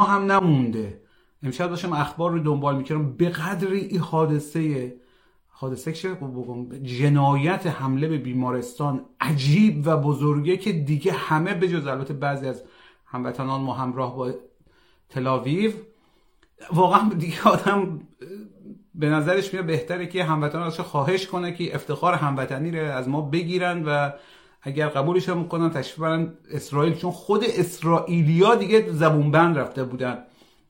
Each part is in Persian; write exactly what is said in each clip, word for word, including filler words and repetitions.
هم نمونده. امشب داشتم اخبار رو دنبال میکردم، به قدری این حادثه حادثه که بگم جنایت حمله به بیمارستان عجیب و بزرگه که دیگه همه به جز البته بعضی از هموطنان ما همراه با تل‌آویو واقعا دیگه آدم به نظرش میاد بهتره که هموطنانش خواهش کنه که افتخار هموطنی رو از ما بگیرن و اگر قبولش هم کنن تشریف برن اسرائیل، چون خود اسرائیلیا دیگه زبون بند رفته بودن.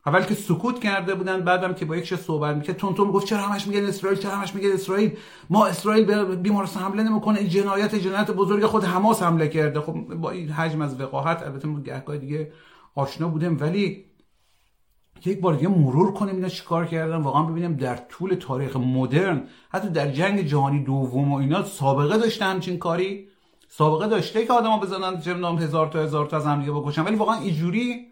اول که سکوت کرده بودن، بعدم که با یکش صحبت میکرد تون تون گفت چرا همش میگن اسرائیل، چرا همش میگن اسرائیل، ما اسرائیل به بیمارستان حمله نمیکنه، این جنایت جنایت بزرگ خود حماس حمله کرده. خب با این حجم از وقاحت البته ما گهگاه دیگه آشنا بودیم، ولی یک بار دیگه مرور کنیم اینا چیکار کردن، واقعا ببینیم در طول تاریخ مدرن حتی در جنگ جهانی دوم و اینا سابقه داشته همچین کاری، سابقه داشته که آدما بزنن جمنام هزار تا هزار تا از هم دیگه بکشن، ولی واقعا اینجوری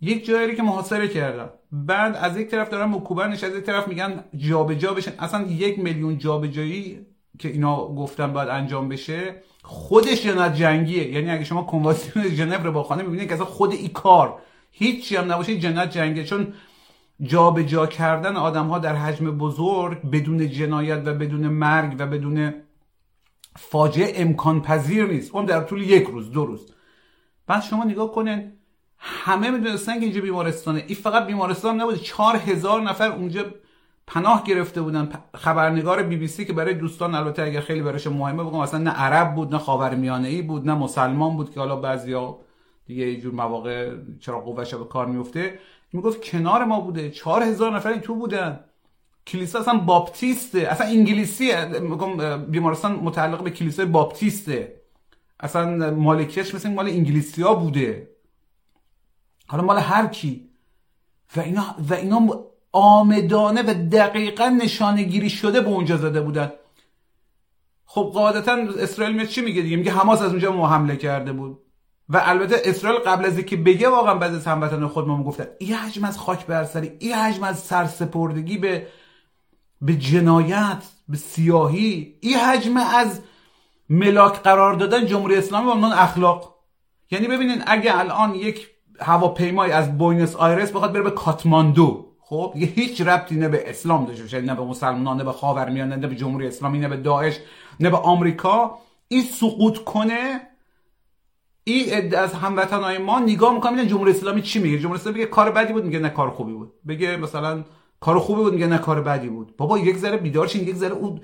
یک جایی که محاصره کردن، بعد از یک طرف دارن مکوبنش، از یک طرف میگن جابجا بشن. اصلا یک میلیون جابجایی که اینا گفتن باید انجام بشه خودش جنایت جنگیه. یعنی اگه شما کنوانسیون ژنو رو با خانه میبینید که اصلا خود این کار هیچ چی هم نباشه جنایت جنگیه، چون جابجا کردن آدم‌ها در حجم بزرگ بدون جنایت و بدون مرگ و بدون فاجعه امکان پذیر نیست، اون در طول یک روز دو روز. بعد شما نگاه کنین همه میدونستن که اینجا بیمارستانه، این فقط بیمارستان نبوده، چهار هزار نفر اونجا پناه گرفته بودن. خبرنگار بی بی سی که برای دوستان البته اگر خیلی براش مهمه بگم اصلا نه عرب بود، نه خاورمیانه‌ای بود، نه مسلمان بود که حالا بعضیا دیگه یه جور مواقع چرا قوهش به کار میفته، میگفت کنار ما بوده، چهار هزار نفر این تو بودن. کلیسا اصلا باپتیسته، اصلا انگلیسیه، میگم بیمارستان متعلق به کلیسای باپتیسته، اصلا مالکیش مثلا مال انگلیسیا بوده، حالا مال هر کی. و اینا و اینا آمدانه و دقیقاً نشانه گیری شده به اونجا زده بودن. خب قاعدتاً اسرائیل میاد چی میگه دیگه، میگه حماس از اونجا ما حمله کرده بود. و البته اسرائیل قبل از اینکه بگه واقعاً بعد از هموطنان خود ما میگفتن این حجم از خاک برسری، این حجم از سرسپردگی به به جنایت، به سیاهی، این حجم از ملاک قرار دادن جمهوری اسلامی و اونان اخلاق. یعنی ببینین اگه الان یک هواپیمای از بوئنوس آیرس بخواد بره به کاتماندو، خب یه هیچ ربطی نه به اسلام داشته باشه، نه به مسلمانان، نه به خاورمیانه، نه به جمهوری اسلامی، نه به داعش، نه به آمریکا، این سقوط کنه، این از هموطنای ما نگاه می‌کنن میگن جمهوری اسلامی چی میگه، جمهوری اسلامی میگه کار بدی بود، میگه نه کار خوبی بود، بگه مثلا کار خوبی بود، میگه نه کار بدی بود. بابا یک ذره بیدار شین، یک ذره اون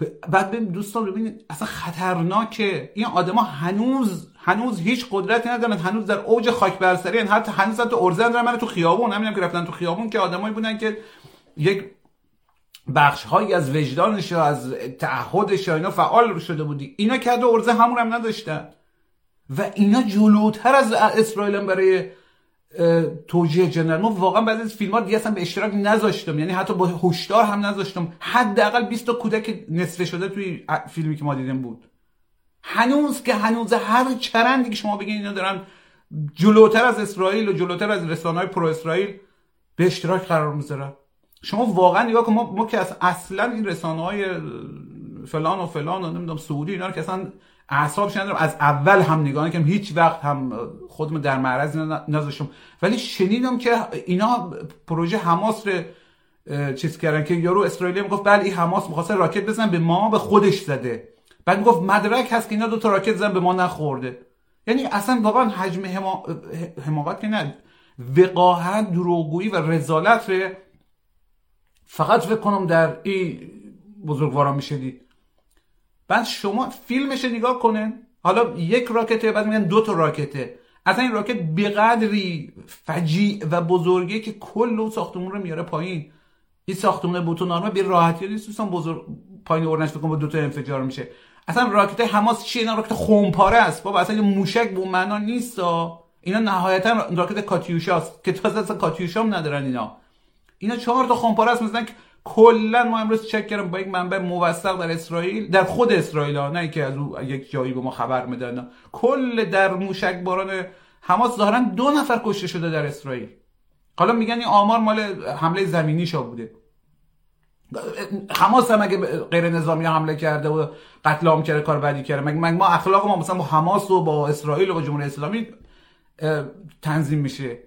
ب... بعد ببین دوستان ببینید اصلا خطرناکه. این آدما هنوز هنوز هیچ قدرتی ندارن، هنوز در اوج خاک برسری، حتی هنوز حتی ارزن دارن. من تو خیابون همینم که رفتن تو خیابون که آدمایی بودن که یک بخش‌هایی از وجدانش و از تعهدش اینا فعال شده بودی، اینا که حتی ارزه همون هم نداشتن و اینا جلوتر از اسرائیل برای توجیه جنرال. ما واقعا بعضی از فیلم‌ها دیگه اصلا به اشتراک نذاشتم، یعنی حتی با هشدار هم نذاشتم. حداقل بیست تا کودک نصفه شده توی فیلمی که ما دیدیم بود. هنوز که هنوز هر چرندی که شما بگین اینا دارن جلوتر از اسرائیل و جلوتر از رسانه‌های پرو اسرائیل به اشتراک قرار میذارن. شما واقعا نگاه کن، ما, ما که اصلا این رسانه‌های فلان و فلان و نمیدونم سعودی اینا که اصلا اعصابش ندارم، از اول هم نگاه کردم، هیچ وقت هم خودم در معرض نذاشتم، ولی شنیدم که اینا پروژه حماس رو چیز کردن که یارو اسرائیلی میگفت بله این حماس می‌خواد راکت بزنه به ما، به خودش زده. بعد میگفت مدرک هست که اینا دو تا راکت زدن به ما نخورده. یعنی اصلا واقعا حجم حما... حماقت که نه، وقاحت، دروغگویی و رذالت رو فقط فکر کنم در این بزرگوارا میشه دید. بعد شما فیلمش نگاه کنن، حالا یک راکته، بعد میگن دو تا راکته. اصلا این راکت به قدری فجیع و بزرگه که کل اون ساختمون رو میاره پایین. این ساختمون بوتونارما به راحتی نیستن بزرگ پایین اورنش بکنم با دو تا انفجار میشه. اصلا راکت حماس چیه؟ اینا راکت خمپاره است بابا، اصلا موشک به معنا نیست. اینا نهایتا راکت کاتیوشاست که تازه اصلا کاتیوشام ندارن. اینا اینا چهار تا خمپاره است مثلا. کلا ما امروز چک کردم با یک منبع موثق در اسرائیل، در خود اسرائیل ها، نه که از اون یک جایی به ما خبر میدن، کل در موشک باران حماس ظاهرا دو نفر کشته شده در اسرائیل. حالا میگن این آمار مال حمله زمینی شا بوده، حماس هم اگه غیر نظامی حمله کرده و قتل عام کرده کار بدی کرده، مگه ما اخلاق ما مثلا با حماس و با اسرائیل و با جمهوری اسلامی تنظیم میشه.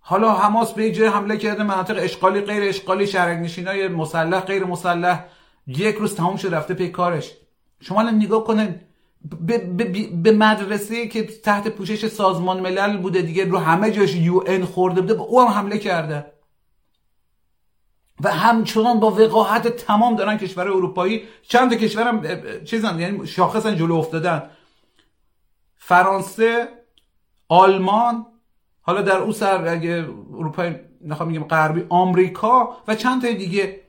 حالا حماس به جای حمله کرده مناطق اشغالی غیر اشغالی شهرنشینای مسلح غیر مسلح، یک روز تموم شد رفته پی کارش. شما نگاه کنن به, به, به مدرسه که تحت پوشش سازمان ملل بوده دیگه، رو همه جاش یو ان خورده بوده، به او هم حمله کرده و همچنان با وقاحت تمام دارن کشور اروپایی، چند تا کشور هم چیزن یعنی شاخصن جلو افتادن، فرانسه، آلمان، حالا در اون سر اگه اروپایی نخوام میگم غربی، آمریکا و چند تا دیگه.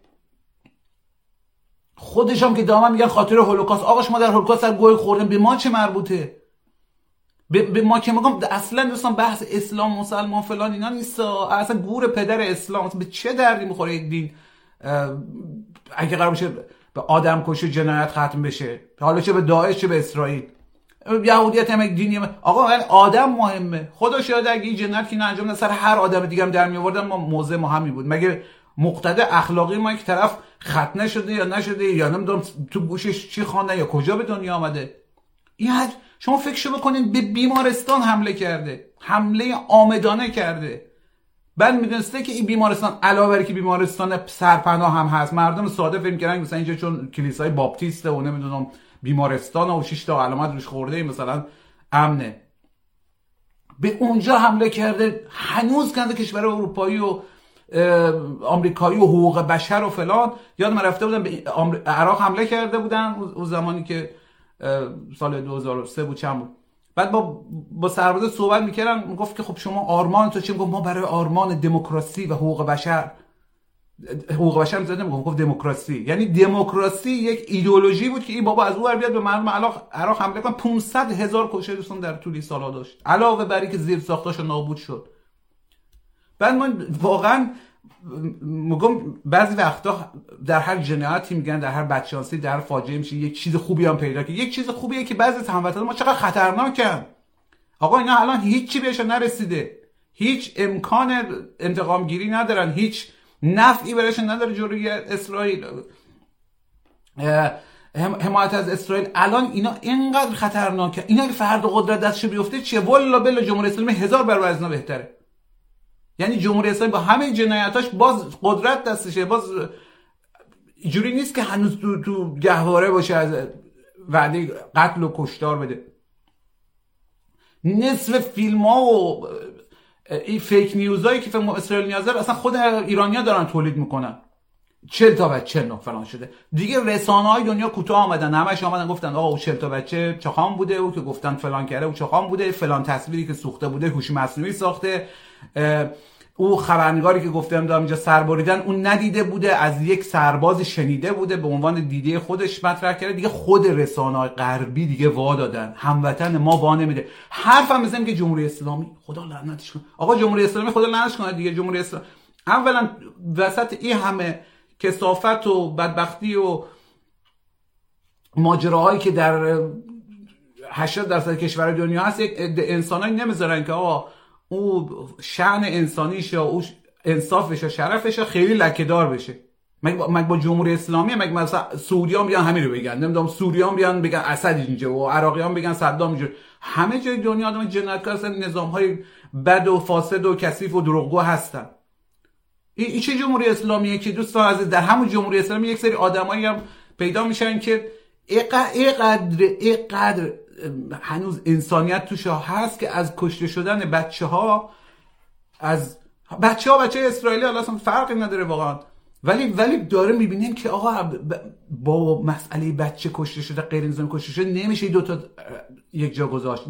خودش هم که دائما میگن خاطر هولوکاست. آقا شما در هولوکاست سر گوی خوردن، به ما چه مربوطه؟ به, به ما که میگم اصلا دوستان بحث اسلام مسلمان فلان اینا نیست، اصلا گور پدر اسلام. اصلا به چه دردی میخوره یک دین اگه قرار بشه به آدم کشی جنایت ختم بشه؟ حالا چه به داعش چه به اسرائیل. یهودیت هم یک دینیه. آقا آدم مهمه. خدا شاید اگه این جنایت که اینا انجام دادن سر هر آدم دیگه هم در میآوردن، ما موضع ما همین بود. مگه مقتدر اخلاقی ما یک طرف ختنه شده یا نشده یا نمیدونم تو گوشش چی خوانده یا کجا به دنیا آمده؟ این حد شما فکرشو بکنین، به بیمارستان حمله کرده، حمله آمدانه کرده. بعد میدونسته که این بیمارستان، علاوه بر اینکه بیمارستان سرپناه هم هست، مردم ساده فکر می‌کردن مثلا اینجا چون کلیسای باپتیسته و نمیدونم بیمارستان و شش تا علامت روش خورده مثلا امنه، به اونجا حمله کرده. هنوز کنده کشور اروپایی و آمریکایی و حقوق بشر و فلان، یادم رفته بودن به عراق حمله کرده بودن اون زمانی که سال دو هزار و سه بود چند بود. بعد با با سربازا صحبت میکردن، میگفت که خب شما آرمان تو چی؟ میگفت ما برای آرمان دموکراسی و حقوق بشر. حقوق بشر میذارم، میگفت دموکراسی. یعنی دموکراسی یک ایدئولوژی بود که این بابا از اون ور بیاد به مردم عراق حمله کنه. پانصد هزار کشته دوستان در طول سالها داشت، علاوه بر اینکه زیر ساختاشو نابود شد. بعد من واقعا میگم بعضی وقتا در هر جنایتی میگن، در هر بدشانسی، در هر فاجعه میشه یک چیز خوبی هم پیدا کنه. یک چیز خوبیه که بعضی از هموطنان ما چقدر خطرناکن. آقا اینا الان هیچی بهشون نرسیده، هیچ امکان انتقام گیری ندارن، هیچ نفعی برایشون نداره جلوی اسرائیل، حمایت از اسرائیل. الان اینا اینقدر خطرناکن، اینا اگه فرد قدرت دستش بیفته چیه؟ والله بلا جمهوری اسلامی هزار برابر از اینا بهتره. یعنی جمهوری اسلامی با همه جنایتاش باز قدرت دستشه، باز جوری نیست که هنوز تو تو گهواره باشه از وعده قتل و کشتار بده. نصف فیلم‌ها و این فیک نیوزایی که فیلم اسرائیل نیاز داره اصلا خود ایرانی‌ها دارن تولید میکنن. چهل تا بچه نو فلان شده دیگه. رسانه‌های دنیا کوتاه آمدن، همش آمدن گفتن آقا چهل تا بچه چاخان بوده، او که گفتن فلان کرده او چاخان بوده، فلان تصویری که سوخته بوده هوش مصنوعی ساخته، او خبرنگاری که گفتم دارم اینجا سربریدن اون ندیده بوده، از یک سرباز شنیده بوده، به عنوان دیده خودش مطرح کرده. دیگه خود رسانه‌های غربی دیگه وا دادن، هموطن ما وا نمیده. حرفم میزنم که جمهوری اسلامی خدا لعنتش کنه. آقا جمهوری اسلامی خدا لعنتش کنه دیگه. جمهوری اسلامی اولا وسط این همه کثافت و بدبختی و ماجراهایی که در هشتاد درصد کشور دنیا هست، یک انسانایی نمیذارن که آقا او شأن انسانیش یا او انصافش یا شرفش یا خیلی لکه‌دار بشه. مگه مگه با جمهوری اسلامی، مگه مثلا سعودی‌ها بیان همین رو بگن، نمیدونم سوری‌ها بیان بگن اسد اینجا و عراقی‌ها بگن صدام اینجا. همه جای دنیا آدم جنایتکار هستن، نظام‌های بد و فاسد و کثیف و دروغگو هستن. این چه جمهوری اسلامیه که دوستان عزیز؟ در همون جمهوری اسلامی یک سری آدمایی هم پیدا میشن که اینقدر اینقدر هنوز انسانیت توش هست که از کشته شدن بچه ها، از بچه ها بچه اسرائیلی حالا اصلا فرقی نداره واقعا، ولی ولی داره میبینیم که آقا با مسئله بچه کشته شده غیر نظامی کشته شده نمیشه دو تا یک جا گذاشت.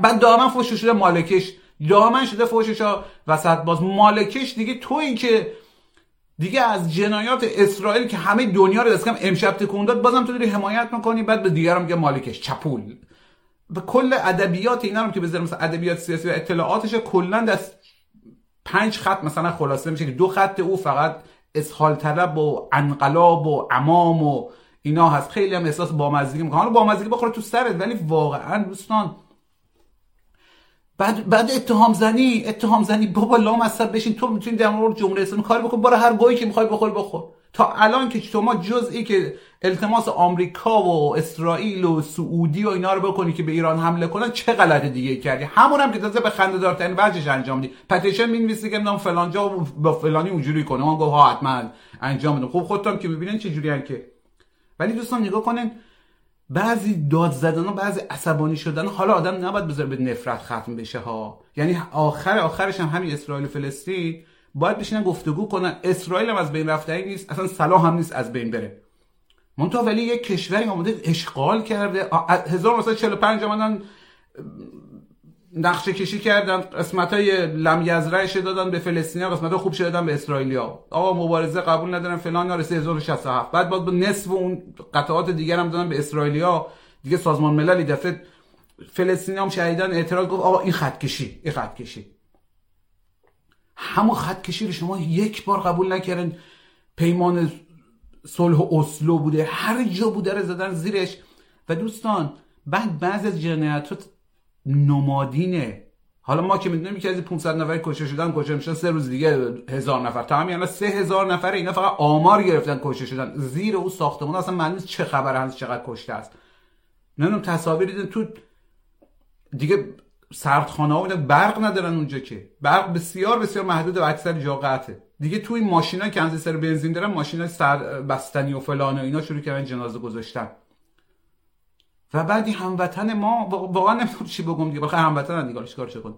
بعد دائما فحش شده مالکش، دائما شده فحشش وسط باز مالکش دیگه. تو این که دیگه از جنایات اسرائیل که همه دنیا رو دست کم امشب تکون داد، بازم تو داری حمایت میکنی، بعد به دیگران میگه مالکش چپول. به کل ادبیات اینا هم که بذارم مثلا ادبیات سیاسی و اطلاعاتش کلا دست پنج خط مثلا خلاصه میشه که دو خط او فقط اسهال طلب و انقلاب و امام و اینا هست. خیلی هم احساس بامزدگی میکنه. حالا بامزدگی بخوره تو سرت، ولی واقعا دوستان بعد بعد اتهام زنی اتهام زنی بابا لام اصلا بشین. تو میتونی در مورد جمهوری اسلامی کاری بکن، برو هر گویی که میخوای بخور بخور. تا الان که شما جزئی که التماس آمریکا و اسرائیل و سعودی و اینا رو بکنی که به ایران حمله کنن، چه غلط دیگه کردی؟ همون هم که تازه به خنده‌دارترین وجهش انجام دی. پتیشن می‌نویسی که نام فلانجا با فلانی اونجوری کنه، ما گفت ها حتما انجام میدم. خب خودتون که ببینن چه جوریان که. ولی دوستان نگاه کنن، بعضی داد زدن و بعضی عصبانی شدن، حالا آدم نباید بذاره به نفرت ختم بشه ها. یعنی آخر آخرش هم همین اسرائیل و فلسطین باید بشینن گفتگو کنن. اسرائیل هم از بین رفتنی نیست، اصلا صلاح هم نیست از بین بره. منتها ولی یک کشوری اومده اشغال کرده، هزار و نهصد و چهل و پنج اومدن نقشه کشی کردن، قسمتای لم یزرعش دادن به فلسطینی‌ها، قسمتای خوبش دادن به اسرائیلی‌ها. آقا مبارزه قبول ندارن فلان ها رسید هزار و شصت و هفت. بعد بعد نصف اون قطعات دیگر هم دادن به اسرائیلی‌ها. دیگه سازمان ملل دفعه فلسطینی‌ها هم شهیدان اعتراض گفت آقا این خط کشی، این خط کشی. همون خط کشی رو شما یک بار قبول نکردن، پیمان صلح اسلو بوده، هر جا بوده رو زدن زیرش. و دوستان بعد بعضی از جنایات نمادینه. حالا ما که میدونیم که از پانصد نفر کشته شدن، کشته میشن سه روز دیگه هزار نفر، تا همین الان سه هزار نفر اینا فقط آمار گرفتن کشته شدن. زیر اون ساختمون اصلا معلوم نیست چه خبر هست، چقدر کشته است. نمیدونم تصاویر دیدن تو دیگه سردخانه ها بودن، برق ندارن اونجا که، برق بسیار بسیار محدود و اکثر جا قطعه. دیگه تو این ماشینا که از سر بنزین دارن، ماشینا سر بستنی و فلان و اینا شروع کردن جنازه گذاشتن. و بعدی هموطن ما واقعا نمیدونم چی بگم دیگه، بخاطر هموطن دیگه کارش کارش کن.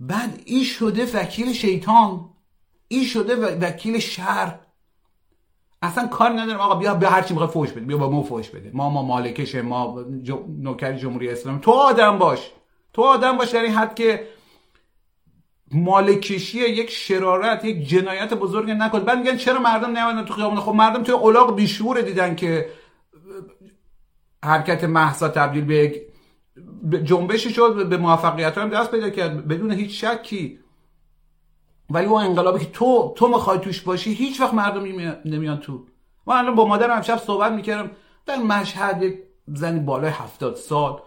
بعد این شده وکیل شیطان، این شده وکیل شر. اصلا کار ندارم آقا بیا به هر چی میخوای فوش بده، بیا با ما فوش بده، ما ما مالکش، ما جو... نوکر جمهوری اسلامی. تو آدم باش، تو آدم باش در این حد که مالکشی یک شرارت، یک جنایت بزرگ نکن. بعد میگن چرا مردم نمیدن تو خیابون؟ خب مردم توی الاغ بیشعور دیدن که حرکت مهسا تبدیل به جنبش شد، به موفقیت هم دست پیدا کرد بدون هیچ شکی. ولی اون انقلابی که تو تو میخوای توش باشی، هیچ وقت مردم نمیان تو. من الان با مادرم امشب صحبت میکردم، در مشهد یک زنی بالای هفتاد سال،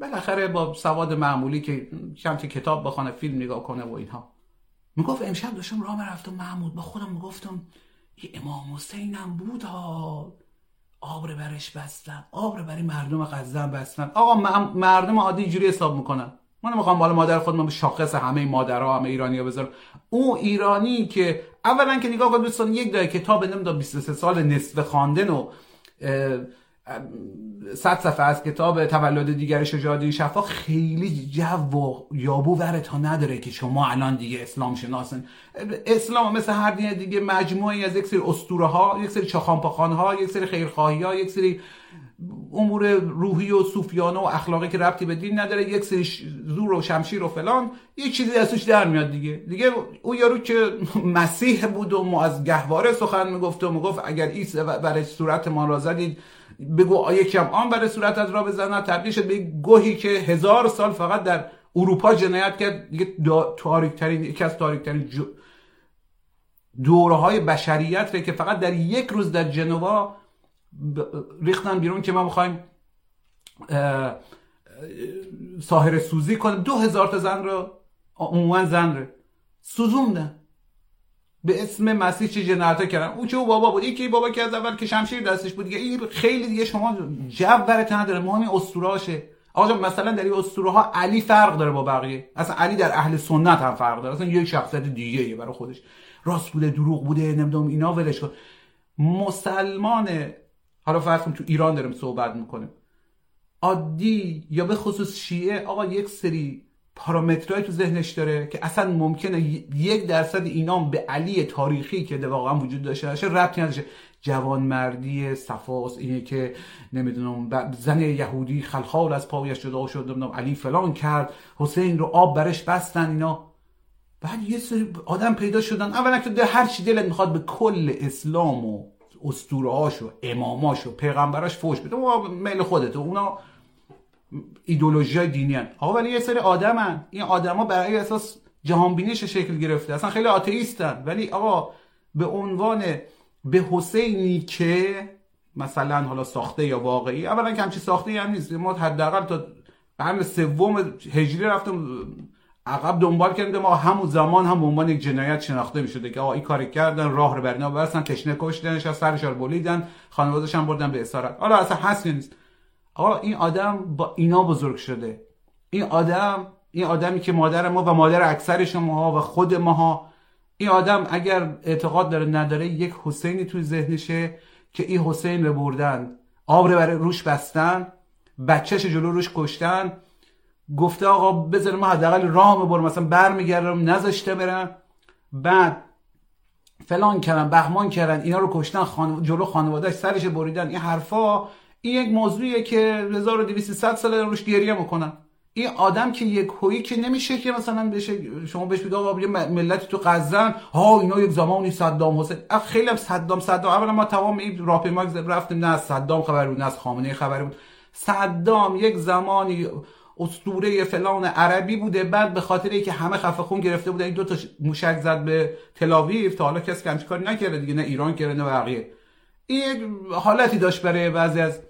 بالاخره با سواد معمولی که چند تا کتاب بخونه، فیلم نگاه کنه و اینها، میگفت امشب داشتم راه میرفتم محمود، با خودم میگفتم یه امام حسینم بود ها، آب رو برش بستم، آب رو برای مردم غزه بستم. آقا مردم عادی اینجوری حساب میکنن. من میخوام بالا مادر خودم شاخص همه مادرها، همه ایرانی‌ها بذارم. اون ایرانی که اولا که نگاه کن دوستان، یک دایره کتاب نمیدونم بیست و سه سال نصف خواندن و صد صفحه از کتاب تولد دیگر شجاع الدین شفاق خیلی جو و یابو ورتا نداره که شما الان دیگه اسلام شناسن. اسلام مثل هر دین دیگه مجموعی از یک سری اسطوره ها، یک سری چاخان پاخان ها، یک سری خیرخواهی ها، یک سری امور روحی و صوفیانه و اخلاقی که ربطی به دین نداره، یک سری زور و شمشیر و فلان، یک چیزی از توش در میاد دیگه. دیگه اون یارو که مسیح بود و ما از گهواره سخن میگفت و میگفت اگر عیسی برای صورت ما را زدید بگو یکم آن برای صورتت را بزنه، تبدیل شد به گوهی که هزار سال فقط در اروپا جنایت کرد. دیگه تاریک ترین، یکی از تاریک ترین دوره‌های بشریت را که فقط در یک روز در جنوا ریختن بیرون که ما میخوایم ساحر سوزی کنیم. دو هزار تا زن را، عموما زن را سوزوندن به اسم مسیح. چه جنایتا کردن. اون چه او بابا بود، یکی بابا که از اول که شمشیر دستش بود دیگه. این خیلی دیگه شما جو برات نداره، مهم اسطوره‌اشه. آقا جان مثلا در این اسطوره‌ها علی فرق داره با بقیه. اصلا علی در اهل سنت هم فرق داره، اصلا یک شخصیت دیگه‌ایه برای خودش. راست بوده دروغ بوده نمیدونم اینا ولش کن. مسلمانه، حالا فرض کن تو ایران داریم صحبت میکنیم، عادی یا به خصوص شیعه، آقا یک سری پارامترهای تو ذهنش داره که اصلا ممکنه یک درصد اینام به علی تاریخی که واقعا وجود داشته باشه ربطی نداشته. جوانمردی صفاست، اینه که نمیدونم زن یهودی خلخال از پایش جدا شد، نمیدونم علی فلان کرد، حسین رو آب برش بستن اینا. بعد یه سری آدم پیدا شدن، اولا که هر چی دلت میخواد به کل اسلام و اسطوره‌هاش و اماماش و پیغمبراش فوش بده، اون میل خودته، اونا ایدئولوژیای دینی ان. آقا ولی یه سری آدمن، این آدما برای اساس جهان بینیش شکل گرفته، اصلا خیلی آتئیستن، ولی آقا به عنوان به حسینی که مثلا حالا ساخته یا واقعی، اولا که همچین ساخته‌ای هم نیست. ما حداقل تا قرن سوم هجری رفتم عقب دنبال کردیم که ما همون زمان هم به عنوان یک جنایت شناخته می‌شده که آقا این کارو کردن، راه رو برنا بستن، تشنه کشتنش، از سرش رو بریدن، خانواده‌ش هم بردن به اسارت. حالا اصلا هست یا نیست؟ آقا این آدم با اینا بزرگ شده. این آدم، این آدمی که مادر ما و مادر اکثر شماها و خود ماها، این آدم اگر اعتقاد داره نداره یک حسینی توی ذهنشه که این حسین رو بردن، آب رو بر روش بستن، بچه‌ش جلو روش کشتن، گفته آقا بذار ما حداقل راهمو برم، مثلا برمیگردم، نذاشته برن، بعد فلان کردن، بهمان کردن، اینا رو کشتن، خانو... جلو خانواده‌اش سرش بریدن. این حرفا، این یک موضوعیه که هزار و دویست سال روش گریه میکنن. این آدم که یک هویی که نمیشه که مثلا بشه شما بهش بگید آقا ملت تو غزن ها اینا یک زمانی صدام حسین، خیلی هم صدام صدام اولا ما تمام این راهپیما رفتیم، نه از صدام خبر بود، نه از خامنه‌ای خبر بود. صدام یک زمانی اسطوره فلان عربی بوده، بعد به خاطر اینکه همه خفه خون گرفته بودن این دو تا موشک زد به تل آویو، تا حالا کسی همچین کاری نکرده دیگه، نه ایران کرده نه بقیه. این حالتی داشت برای بعضی از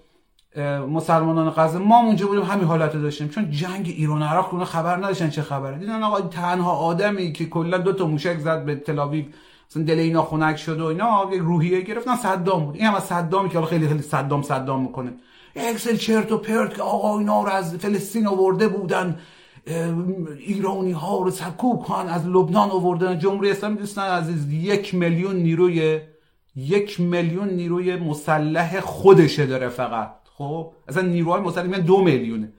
مسلمانان غزه، ما اونجا بودیم همین حالت رو داشتیم، چون جنگ ایران و عراق رو خبر نداشتن چه خبره. دیدن آقا تنها آدمی که کلا دو تا موشک زد به تل آویو مثلا دل اینا خنک شد و اینا یک روحیه گرفتن، صدام بود. این هم از صدامی که خیلی خیلی صدام صدام میکنه، اکسل چرت و پرت که آقا اینا رو از فلسطین آورده بودن، ایرانی ها رو سرکوب کن، از لبنان آوردن. جمهوری اسلامی دوستان عزیز یک میلیون نیروی یک میلیون نیروی مسلح خودشه داره فقط، خب اصلا نیروهای مسلح میگن دو میلیونه.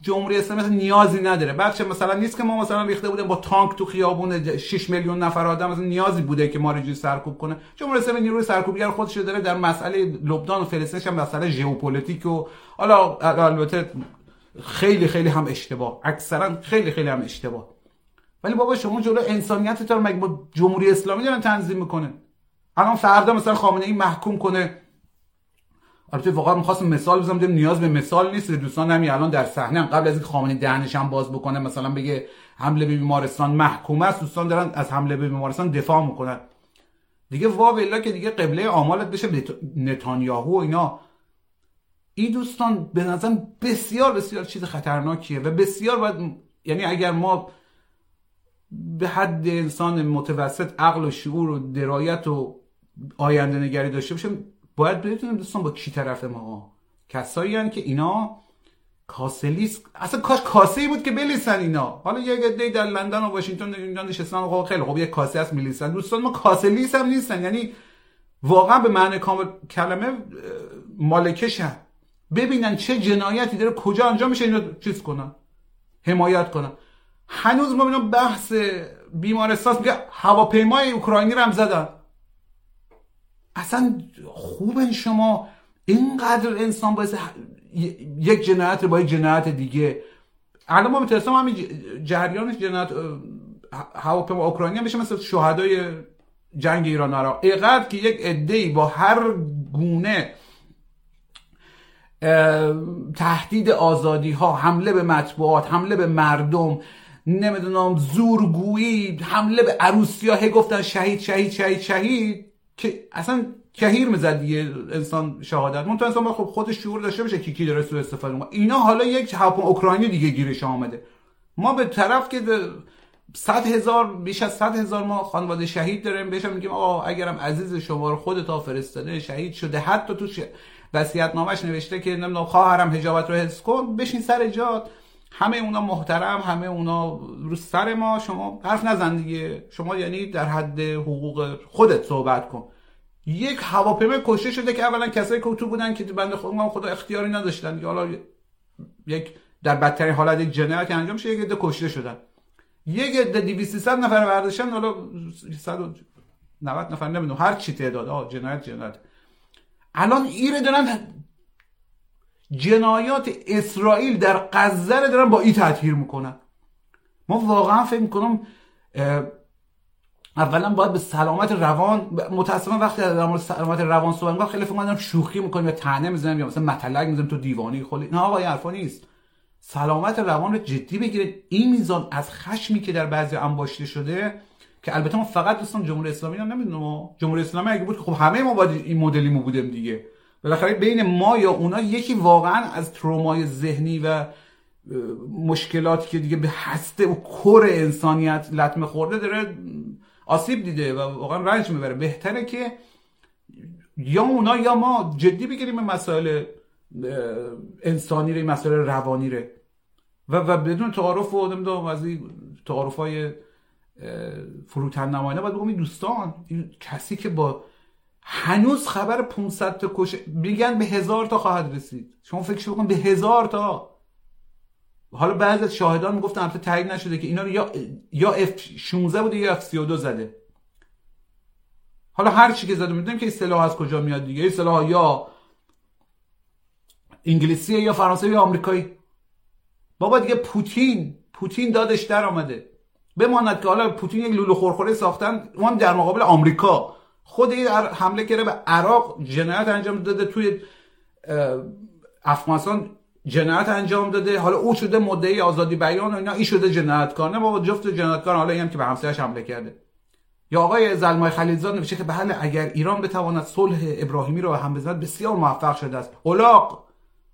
جمهوری اسلامی اصلا نیازی نداره، بچه مثلا نیست که ما مثلا ریخته بودیم با تانک تو خیابون شش میلیون نفر آدم، مثلا نیازی بوده که ما رو جوری سرکوب کنه. جمهوری اسلامی نیروی سرکوبگر خودش داره. در مسئله لبنان و فلسطینش هم مسئله ژئوپلیتیک و حالا البته خیلی خیلی هم اشتباه، اکثرا خیلی خیلی هم اشتباه، ولی بابا شما جلو انسانیت تا مگه با جمهوری اسلامی دارن تنظیم میکنه؟ الان فردا مثلا خامنه ای محکوم کنه، البته واقعا می‌خواستم مثال بزنم، دیدم نیاز به مثال نیست دوستان، همین الان در صحنه هم قبل از اینکه خامنه‌ای دهنش هم باز بکنه مثلا بگه حمله به بیمارستان محکومه است، دوستان دارن از حمله به بیمارستان دفاع میکنن دیگه، وا بالله که دیگه قبله اعمالت بشه نتانیاهو و اینا. این دوستان به نظرم بسیار بسیار چیز خطرناکیه و بسیار باید، یعنی اگر ما به حد انسان متوسط عقل و شعور و درایت و آینده نگری داشته باشیم، باید بدونیم دوستان با کی طرف ما، کسایی هستن که اینا کاسه لیس، اصلا کاش کاسه‌ای بود که بلیسن اینا. حالا یک عده‌ای در لندن و واشنگتن اینا نشستن، خب خیلی خب یک کاسه است میلیسن. دوستان ما کاسه لیس هم نیستن، یعنی واقعا به معنی کامل کلمه مالکشن، ببینن چه جنایتی داره کجا انجام میشه اینا چیز کنن، حمایت کنن. هنوز ما میبینیم بحث بیمارستان میگه هواپیمای اوکراینی رو هم زدن. اصلا خوبن شما اینقدر انسان باعث یک جنایت با یک جنایت دیگه. الان ما میترسم همین جریانش جنایت هواپیما اوکراینی هم بشه مثل شهدای جنگ ایران و عراق، اینقدر که یک عده‌ای با هر گونه تهدید آزادی ها، حمله به مطبوعات، حمله به مردم، نمیدونم زورگویی، حمله به عروسی ها، هی گفتن شهید شهید شهید شهید که اصلا کهیر میزد دیگه انسان شهادت. منتها انسان خب خودش شعور داشته باشه کی کی داره سوء استفاده می‌کنه. اینا حالا یک هواپیمای اوکراینی دیگه گیرش آمده، ما به طرف که صد هزار بیش از صد هزار ما خانواده شهید داریم، بهش میگیم آقا اگرم عزیز شما رو خودت ها فرستاده شهید شده، حتی تو وصیت‌نامه‌اش نوشته که نمیدونم خواهرم حجابت رو حفظ کن، بشین سر جات، همه اونا محترم، همه اونا رو سر ما، شما حرف نزن دیگه، شما یعنی در حد حقوق خودت صحبت کن. یک هواپیمای کشته شده که اولا کسایی که تو بودن که بنده خدا خدا اختیاری نداشتن، حالا یک در بدترین حالت یک جنایت انجام شده، یک عده کشته شدن، یک عده دویست سیصد نفر برداشتن، حالا صد و نود نفر نمیدونم هر چی تعداد، آ جنایت جنایت. الان ایره دارن جنایات اسرائیل در غزه رو دارن با این تطهیر میکنن. ما واقعا فکر میکنم اولا باید به سلامت روان، متاسفانه وقتی در مورد سلامت روان صحبت میکنم خیلی فکر میکنم شوخی میکنیم یا طعنه میزنیم یا مثلا مطلق میزنیم تو دیوانه خلی، نه آقا این حرفا نیست. سلامت روان رو جدی بگیرید. این میزان از خشمی که در بعضی انباشته شده، که البته ما فقط دوستان جمهوری اسلامی هم نمیدونم، جمهوری اسلامی اگه بود خب همه ما باید این مدلی مو بودیم دیگه، بالاخره بین ما یا اونا یکی واقعا از ترومای ذهنی و مشکلاتی که دیگه به هسته و کور انسانیت لطمه خورده داره آسیب دیده و واقعا رنج میبره. بهتره که یا اونا یا ما جدی بگیریم مسائل انسانی رو، مسائل روانی رو و و بدون تعارف و نمیدونم از این تعارف‌های فروتن نمایانه باید بگم دوستان، کسی که با هنوز خبر پانصد تا کش میگن به هزار تا خواهد رسید، شما فکرش بکن به هزار تا. حالا بعضی از شاهدان میگفتن البته تایید نشده که اینا رو یا یا اف شانزده بوده یا اف سی و دو زده، حالا هر چی که زده میدونیم که این سلاح از کجا میاد دیگه، این سلاح یا انگلیسیه یا فرانسوی یا آمریکایی. بابا دیگه پوتین پوتین دادش در آمده، بماند که حالا پوتین یک لولو خورخوری ساختن اون در مقابل آمریکا. خود این حمله کرده به عراق، جنایت انجام داده، توی افغانستان جنایت انجام داده، حالا او شده مدعی آزادی بیان و اینا، این شده جنایتکار. نه بابا جفت جنایتکار. حالا اینم که به همسایه‌اش حمله کرده. یا آقای زلمای خلیلزاد نوشته که بله اگر ایران بتواند صلح ابراهیمی رو هم بزند بسیار موفق شده است. اولاق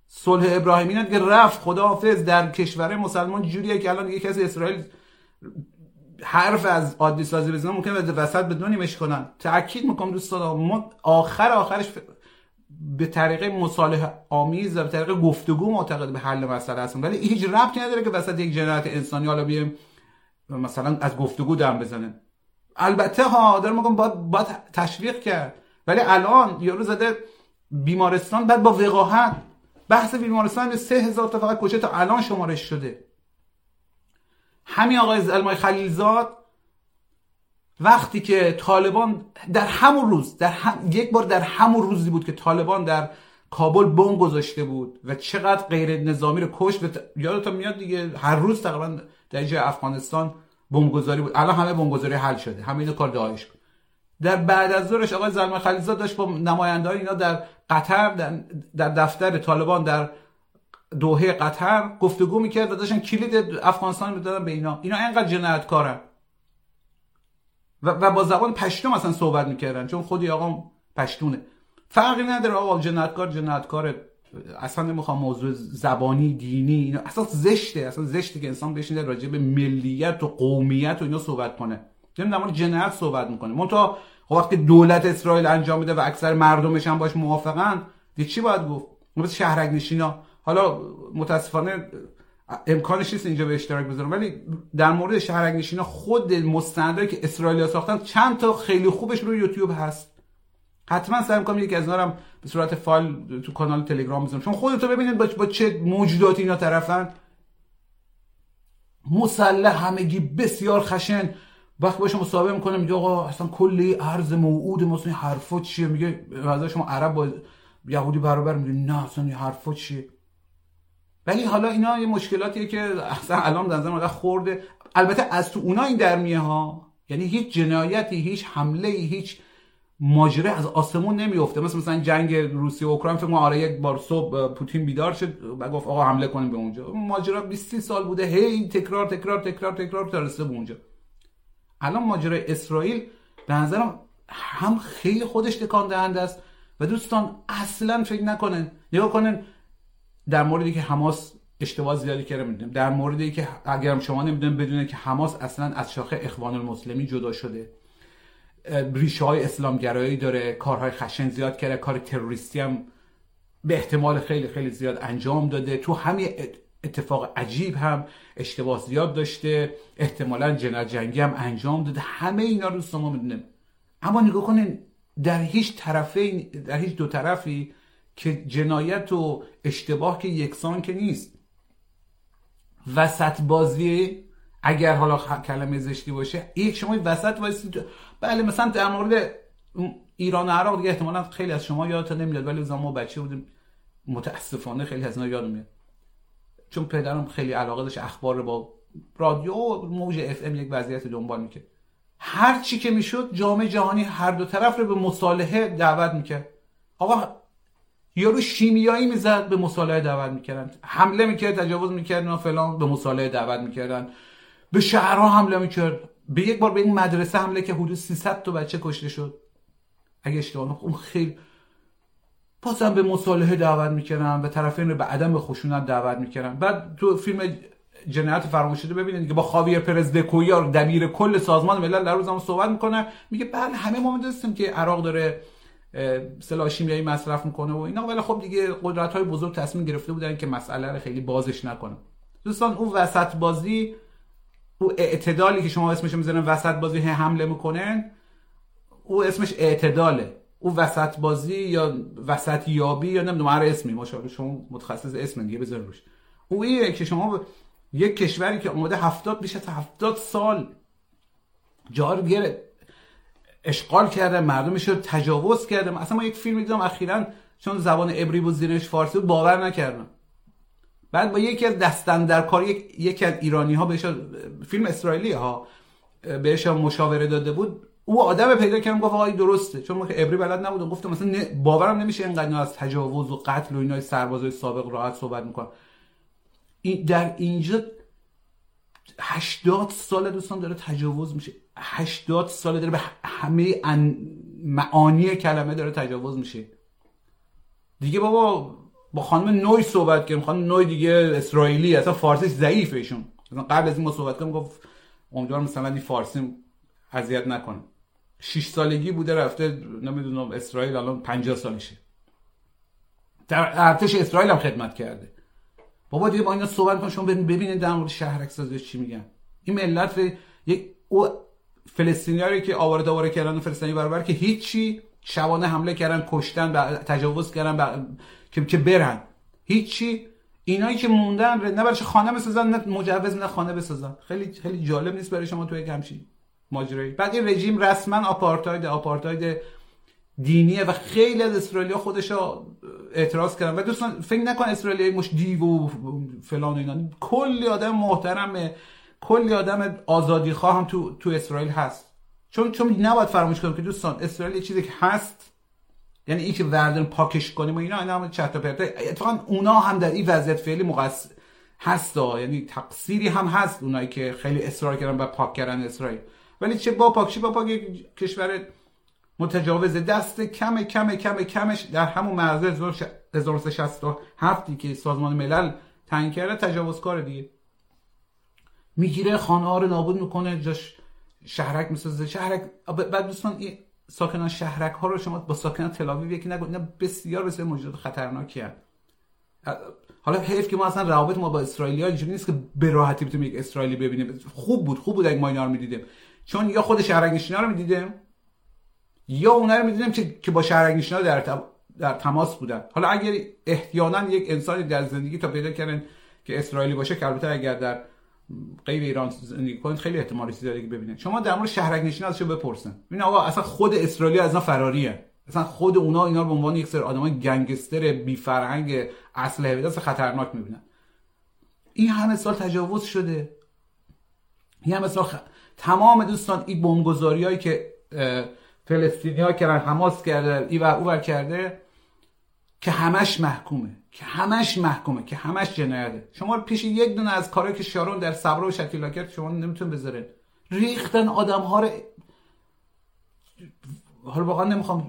صلح ابراهیمی نه که رفت، خداحافظ. در کشور مسلمان جوریه که الان یک کسی اسرائیل حرف از عادی سازی بزنه ممکنه وسط بدونیمش کنن. تأکید میکنم دوستان، ما آخر آخرش به طریق مصالحه آمیز و به طریق گفتگو معتقد به حل مسئله هستیم، ولی هیچ ربطی نداره که وسط یک جنایت انسانی حالا بیایم مثلا از گفتگو دم بزنه. البته ها دارم میگم باید, باید تشویق کرد، ولی الان یارو زده بیمارستان بعد با وقاحت بحث بیمارستان سه هزار تا فقط کشته تا الان شمارش شده. همین آقای زلمای خلیلزاد وقتی که طالبان در همون روز در هم... یک بار در همون روزی بود که طالبان در کابل بمب گذاشته بود و چقدر غیر نظامی رو کشت. یادتون میاد دیگه هر روز تقریبا در جای افغانستان بمبگذاری بود. الان همه بمبگذاری حل شده، همه اینا کار داعش بود. در بعد از ظهرش آقای زلمای خلیلزاد داشت با نماینده‌های اینا در قطر در, در دفتر طالبان در دوحه قطر گفتگو میکرد و داشتن کلید افغانستان میدادن به اینا. اینا اینقدر جنایتکارن و و با زبان پشتون مثلا صحبت میکردن، چون خودی آقا پشتونه. فرقی نداره آقا، جنایتکار جنایتکاره. اصلا نمیخوام موضوع زبانی دینی اینا، اصلا زشته، اصلا زشته که انسان بشینه راجع به ملیت و قومیت و اینا صحبت کنه. یعنی نمونه جنایت صحبت میکنه. منتها خب وقتی دولت اسرائیل انجام میده و اکثر مردمش هم باش موافقن، دیگه چی باید گفت؟ مثلا شهرک نشینا، حالا متاسفانه امکانش نیست اینجا به اشتراک بذارم، ولی در مورد شهرک نشینا خود مستندایی که اسرائیلیا ساختن چند تا خیلی خوبش روی یوتیوب هست. حتما سعی می‌کنم یکی از اینا رو به صورت فایل تو کانال تلگرام بذارم، چون خودتون ببینید با, با چه موجوداتی اینا طرفن. مسلح، همگی بسیار خشن. وقتی باشه مصاحبه می‌کنه میگه آقا اصلا کلی ارز موعود مثلا حرفا چیه؟ میگه مثلا شما عرب با یهودی برابر می‌دونید؟ نه اصلا حرفا چیه. ولی حالا اینا یه مشکلاتیه که اصلا الان در زمان خورده. البته از تو اونا این درمیه ها، یعنی هیچ جنایتی، هیچ حمله ای، هیچ ماجرا از آسمون نمیفته. مثل مثلا جنگ روسیه و اوکراین، فکر کنم آره یک بار صبح پوتین بیدار شد و گفت آقا حمله کنیم به اونجا. ماجرا بیست سی سال بوده، هی تکرار تکرار تکرار تکرار تا رسید به اونجا. الان ماجرای اسرائیل به نظرم هم خیلی خودش تکان دهنده است و دوستان اصلا فکر نکنن، نگاه کنن در موردی که حماس اشتباه زیادی کرده میدونیم، در موردی که اگرم شما نمیدونید بدونید که حماس اصلا از شاخه اخوان المسلمین جدا شده، ریشه‌های اسلامگرایی داره، کارهای خشن زیاد کرده، کار تروریستی هم به احتمال خیلی خیلی زیاد انجام داده. تو همین اتفاق عجیب هم اشتباه زیاد داشته، احتمالاً جنایت جنگی هم انجام داده. همه اینا رو شما میدونید، اما نگاه کنین در هیچ طرفی، در هیچ دو طرفی که جنایت و اشتباه که یکسان که نیست. وسط بازی، اگر حالا کلمه زشتی باشه، یک شما وسط وایسی. بله مثلا در مورد ایران و عراق دیگه احتمالاً خیلی از شما یادتون نمیاد، ولی زمان ما بچه بودیم متاسفانه خیلی از اینا یادم میاد، چون پدرم خیلی علاقه داشت اخبار رو با رادیو و موج اف ام یک وضعیت دنبال میکرد. هر چی که میشد جامعه جهانی هر دو طرف رو به مصالحه دعوت میکرد. آقا یارو شیمیایی میزد، به مصالحه دعوت میکردن، حمله میکرد، تجاوز میکردن، فلان، به مصالحه دعوت میکردن، به شهرها حمله میکرد. به یک بار به این مدرسه حمله که حدود سیصد تا بچه کشته شد اگه اشتباه نکنم. خیلی پس هم به مصالحه دعوت میکنن و طرفین رو به عدم خشونت دعوت میکنن. بعد تو فیلم جنایت فراموش شده ببینید که با خاویر پرز دکویار دبیر کل سازمان ملل در روزم صحبت میکنه، میگه بله همه ما میدونستیم که عراق داره سلاح شیمیایی مصرف میکنه و اینا، ولی خب دیگه قدرت‌های بزرگ تصمیم گرفته بودن که مسئله رو خیلی بازش نکنه. دوستان اون وسط بازی، اون اعتدالی که شما اسمش میذارن وسط بازی حمله میکنن، او اسمش اعتداله. او وسط بازی یا وسط یابی یا نمیدونم هر اسمی، ماشاءالله شما متخصص اسم دیگه بذار روش. او اینه که شما ب... یک کشوری که اومده هفتاد بیش از هفتاد سال جار گره اشغال کرده، مردمش رو تجاوز کرده. اصلا ما یک فیلم دیدم اخیراً، چون زبان عبری بود زیرش فارسی بود باور نکردم. بعد با یکی از دست‌اندرکار یک یکی از ایرانی‌ها بهش، فیلم اسرائیلی ها، بهش مشاوره داده بود، او آدم پیدا کردم گفت آقای درسته، چون ما که عبری بلد نبودم گفتم مثلا باورم نمیشه اینقدر از تجاوز و قتل و اینای سربازای سابق راحت صحبت می‌کنه. این در اینجا هشتاد سال دوستان داره تجاوز میشه، هشتاد سال داره به همه ان... معانی کلمه داره تجاوز میشه دیگه. بابا با خانم نوی صحبت کردم، خانم نوی دیگه اسرائیلی، اصلا فارسیش ضعیفه ایشون. مثلا قبل از این ما صحبت کردم گفت امیدوارم مثلا این فارسی اذیت نکنه. شش سالگی بوده رفته نمیدونم اسرائیل، الان پنجاه سالشه، در ارتش اسرائیل هم خدمت کرده. بابا دیگه با اینا صحبت کن، شما ببینید در مورد شهرک سازی چی میگن. این ملت یک او فلسطینیایی که آواره دواره کردن فلسطینی برابر که هیچی، شبانه حمله کردن، کشتن، تجاوز کردن با... که که برن هیچی. اینایی که موندن نه برایش خانه بسازن، نه مجوز، نه خانه بسازن. خیلی خیلی جالب نیست برای شما توی همچین ماجرایی؟ بعد این رژیم رسما آپارتاید آپارتاید دینیه و خیلی از اسرائیلی‌ها خودشا اعتراض کردن. و دوستان فکر نکن اسرائیلی مش دیو و فلان و اینا، کلی آدم محترمه، کلی آدم آزادیخواه هم تو تو اسرائیل هست. چون چون نباید فراموش کنیم که دوستان اسرائیل یه چیزی که هست، یعنی اینکه وردن پاکش کنیم و اینا، اینا هم چرت و پرت. اتفاقا اونا هم در این وضعیت فعلی مقصر هستا، یعنی تقصیری هم هست اونایی که خیلی اصرار کردن و پاک کردن اسرائیل. ولی چه با پاکشی با پاک کشور متجاوز دست کم کم کم کمش در همون مرز هزار و سیصد و شصت و هفت که سازمان ملل تعیین کرده تجاوزکار دیگه میگیره، خانه ها رو نابود میکنه، جاش شهرک میسازه. شهرک بعد دوستان این ساکنان شهرک ها رو شما با ساکنان تل آویو یکی نگو، اینا بسیار بسیار موجودات خطرناکی هستند. حالا حیف که ما اصلا روابط ما با اسرائیلی‌ها اینجوری نیست که به راحتی بتونیم یک اسرائیلی ببینیم. خوب بود خوب بود اگه ما اینا رو می‌دیدیم، چون یا خود شهرک نشینا رو می‌دیدیم یا اونا رو می‌دیدیم که که با شهرک نشینا در در تماس بودن. حالا اگر احیانا یک انسانی در زندگی تا پیدا کردن که اسرائیلی باشه، که البته اگر در غیر ایران زندگی کنید خیلی احتمالی داره که ببینید. شما در مورد شهرک نشینا ازش بپرسن، ببین آقا اصلا خود اسرائیلی از اینا فراریه، اصلا خود اونا اینا رو به عنوان یک سری آدمای گنگستر بی فرهنگ اصل حوادث خطرناک میبینن. این همه سال تجاوز شده، این همه سال خ... تمام دوستان این بمبگذاریایی که فلسطینی‌ها کردن، حماس کرده، این و اون کرده، که همش محکومه، که همش محکومه، که همش جنایته. شما پیش یک دونه از کارهایی که شارون در صبرا و شکیلا کرد شما نمیتون بذارین. ریختن آدم‌ها رو، حالا واقعا نمیخوام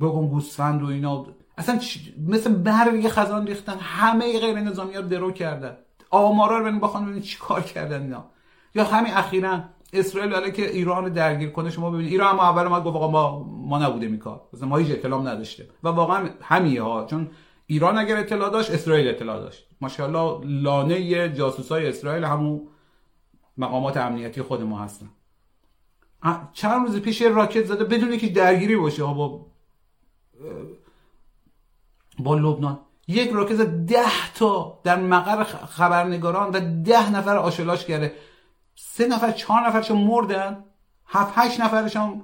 بگم گوسفند و اینا، اصلا مثل برگ خزان ریختن، همه غیر نظامی‌ها رو درو کردن. آمارا رو ببین بخوام ببینید چیکار کردن اینا. یا همین اخیراً اسرائیل علیه که ایران رو درگیر کنه، شما ببینید ایران ما اول ما گفت آقا ما ما نبوده این کار، مثلا ما هیچ اطلاعی نداشته و واقعا همین‌ها، چون ایران اگر اطلاع داشت اسرائیل اطلاع داشت. ماشاءالله لانه جاسوسای اسرائیل همون مقامات امنیتی خود ما هستن. چند روز پیش راکت زده بدون اینکه درگیری باشه ها با با لبنان، یک راکت زد ده تا در مقر خبرنگاران و ده نفر آشلاش کرده، سه نفر چهار نفرشون مردن، هفت هشت نفرشون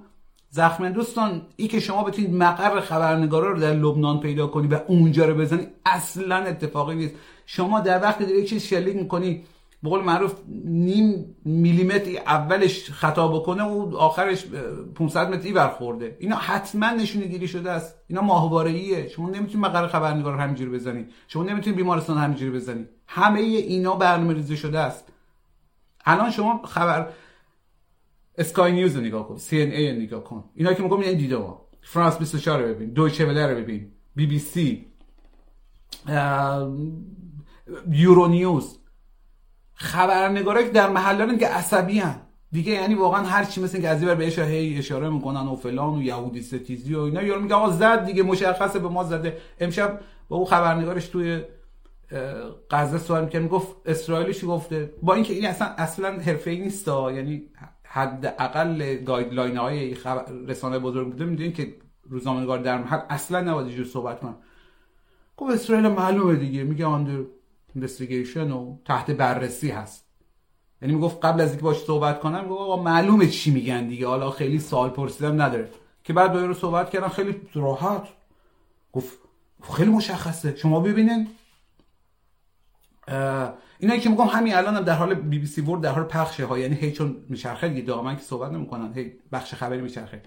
زخمن. دوستان این که شما بتونید مقر خبرنگارا رو در لبنان پیدا کنی و اونجا رو بزنی اصلا اتفاقی نیست. شما در وقتی در یک چیز شلیک میکنی به قول معروف نیم میلیمتر اولش خطا بکنه و آخرش پانصد متر اینور خورده، اینا حتما نشونه گیری شده است، اینا ماهواره‌ایه. شما نمیتونید مقر خبرنگارا رو همینجوری بزنی، شما نمیتونید بیمارستان همینجوری بزنی، همه اینا برنامه‌ریزی شده است. الان شما خبر اسکای نیوز رو نگاه کن، سی ان ای رو نگاه کن، اینا که میگم این دیده ما، فرانس بیست و چهار رو ببین، دویچه وله رو ببین، بی بی سی، یورونیوز، خبرنگارایی که در محله‌اند که عصبی ان دیگه، یعنی واقعا هر چی مثل که از این بر بهش هی اشاره میکنن و فلان و یهودی ستیزی و اینا، یارو میگه آقا زد دیگه، مشخصه به ما زده. امشب با اون خبرنگارش توی غزه سوال میکنه، میگفت اسرائیل چی گفته، با اینکه این اصلا اصلا حرفه‌ای نیست، یعنی حداقل گایدلاین‌های خبر رسانه بزرگ بوده، میدونین که روزنامه‌نگار در محل اصلا نباید اینجوری صحبت کنه. خب اسرائیل معلومه دیگه، میگه آندر اینوستیگیشن و تحت بررسی هست، یعنی میگفت قبل از اینکه باش صحبت کنم میگفت آقا معلومه چی میگن دیگه، حالا خیلی سوال پرسیدم نداره. که بعد با رو صحبت کردم خیلی راحت گفت خیلی مشخصه، شما ببینین اینایی که میگم همین الانم هم در حال بی بی سی ورد در حال پخشه ها، یعنی هی چون میچرخه دیگه، دائما که صحبت نمیکنن هی بخش خبری میچرخه.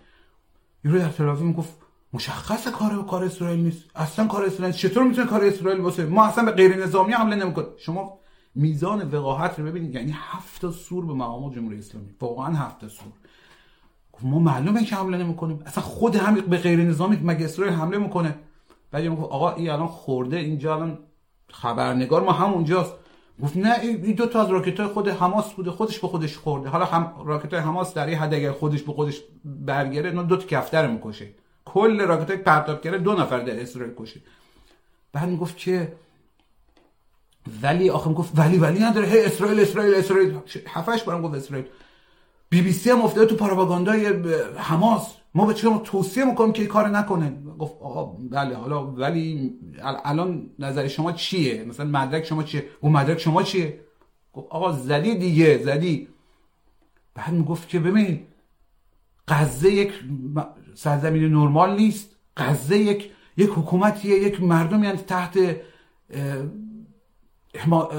یورو در تلویزیون میگفت مشخصه کار کار اسرائیل نیست، اصلا کار اسرائیل چطور میتونه کار اسرائیل باشه، ما اصلا به غیر نظامی حمله نمیکنیم. شما میزان وقاحت رو ببینید، یعنی هفت سور به مقامات جمهوری اسلامی، واقعا هفت سور. ما معلومه که حمله نمیکنیم، اصلا خود هم به غیر نظامی مگه اسرائیل حمله میکنه؟ بعد میگم آقا این الان خورده اینجا، الان خبرنگار ما همونجاست. گفت نه این دو تا از راکت‌های خود حماس بوده، خودش به خودش خورده. حالا هم راکت‌های حماس در این حد اگر خودش به خودش برگره نه دو تا کفتره می‌کشه، کل راکت‌های پرتابگر دو نفر در اسرائیل کشه. بعد میگفت که ولی آخه میگفت ولی ولی نداره، هی اسرائیل اسرائیل اسرائیل هفتش بارم گفت اسرائیل. بی بی سی هم افتاده تو پروپاگاندای حماس، ما به چرا توصیه می‌کنیم که این کارو نکنه. گفت آقا بله حالا ولی الان نظر شما چیه، مثلا مدرک شما چیه، اون مدرک شما چیه؟ گفت آقا زدی دیگه زدی. بعد میگفت که ببین غزه یک سرزمین نرمال نیست، غزه یک یک حکومتیه، یک مردمی یعنی تحت احما...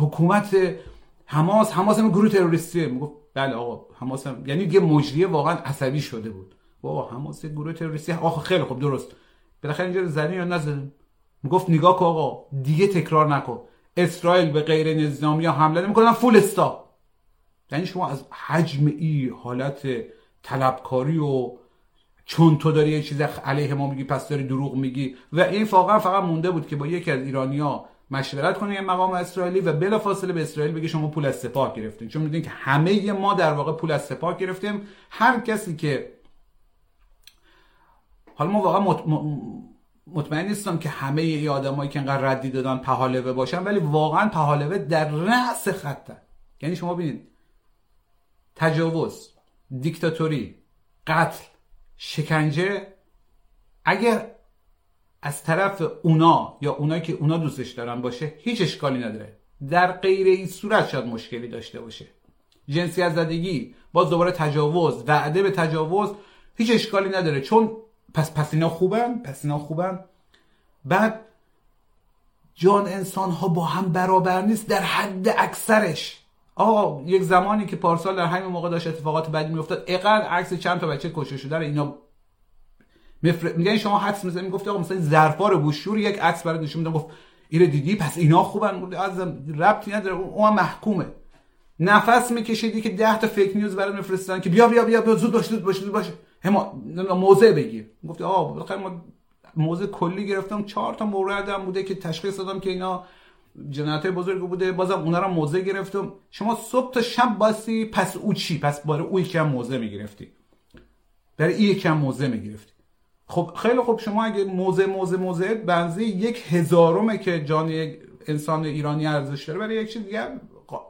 حکومت حماس، حماس هم گروه تروریستیه. میگفت بله آقا حماس هم، یعنی دیگه مجریه واقعا عصبی شده بود، بابا حماس یک گروه تروریستی. آخه خیلی خوب درست، بالاخره اینجا زنه یا نزنه. میگفت نگاه کن آقا دیگه تکرار نکن، اسرائیل به غیر نظامی ها حمله نمیکنه فول استاپ. یعنی شما از حجم این حالت طلبکاری و چون تو داری یه چیز علیه ما میگی پس داری دروغ میگی و این واقعا فقط مونده بود که با یکی از ایرانی‌ها مشورت کنه یه مقام اسرائیلی و بلافاصله به اسرائیل بگه شما پول از سپاه گرفتین، چون میدونید که همه ما در واقع پول از سپاه گرفتیم. هر کسی که حالا ما واقعا مطمئن نیستم که همه ای آدمایی که انقدر ردی دادن پهالوه باشن، ولی واقعا پهالوه در رأس خطن. یعنی شما ببینید تجاوز، دیکتاتوری، قتل، شکنجه، اگر از طرف اونا یا اونایی که اونا دوستش دارن باشه هیچ اشکالی نداره، در غیر این صورت شاید مشکلی داشته باشه. جنسیت زدگی، باز دوباره تجاوز، وعده به تجاوز، هیچ اشکالی نداره، چون پس پس اینا خوبن، پس اینا خوبن. بعد جان انسان ها با هم برابر نیست در حد اکثرش. آقا یک زمانی که پارسال در همین موقع داشت اتفاقات بدی میافتاد، اقل عکس چند تا بچه کشته شده رو اینا مفر... میگن شما حدس میزنید، میگفت آقا مثلا ظرفار بوشور یک عکس برات نشون میدم، گفت اینو دیدی پس اینا خوبن، از ربطی نداره، اون محکومه. نفس میکشیدی که ده تا فیک نیوز برات میفرستن که بیا بیا بیا, بیا زود باش زود باش زود باش هم موضع بگیر. گفت آقا بالاخره ما موضع کلی گرفتم، چهار تا موردم بوده که تشخیص دادم که اینا جنایت بزرگ بوده، بازم اونا رو موضع گرفتم. شما صبح تا شب باسی پس او چی، پس باره او یکم موضع میگرفتی، برای این یکم موضع میگرفتی. خب خیلی خب، شما اگه موضع موضع موضع بنزی یک هزارمه که جان یک انسان ایرانی ارزش داره، برای یک چیز دیگه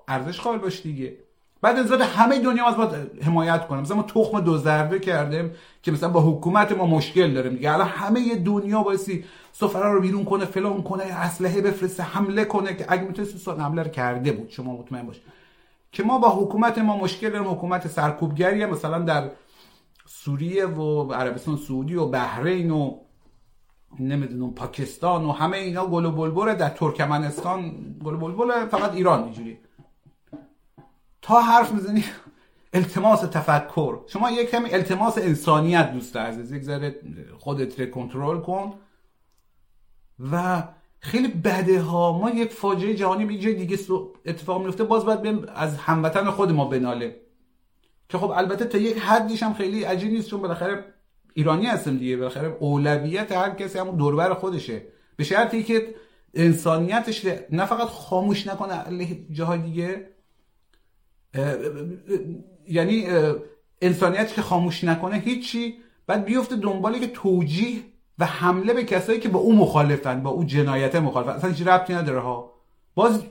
ارزش قائل باش دیگه. بعد از همه دنیا از ما حمایت کنه، مثلا ما تخم دو ضربه کردیم که مثلا با حکومت ما مشکل داریم دیگه، الان همه دنیا باسی سفرا رو بیرون کنه، فلان کنه، اسلحه بفرسته، حمله کنه، که اگه میتونست سن حمله رو کرده بود. شما مطمئن باش که ما با حکومت ما مشکل داریم، حکومت سرکوبگریه، مثلا در سوریه و عربستان سعودی و بحرین و نمیدونم پاکستان و همه اینا گل و بلبله، در ترکمنستان گل و بلبله، فقط ایران اینجوری تا حرف میزنی التماس تفکر. شما یک کمی التماس انسانیت دوست عزیز، یک ذره خودت رو کنترل کن. و خیلی بده ها، ما یک فاجعه جهانی به جای دیگه اتفاق میفته، باز باید از هموطن خود ما بناله، که خب البته تا یک حدیش هم خیلی عجیب نیست، چون بالاخره ایرانی هستیم دیگه، بالاخره اولویت هر کسی همون دوربر خودشه، به شرطی که انسانیتش نه فقط خاموش نکنه علیه جاهای دیگه، یعنی انسانیت که خاموش نکنه هیچی، بعد بیفته دنبالی که توجیه و حمله به کسایی که با اون مخالفن، با اون جنایت مخالفن، اصلا هیچ ربطی نداره ها. باز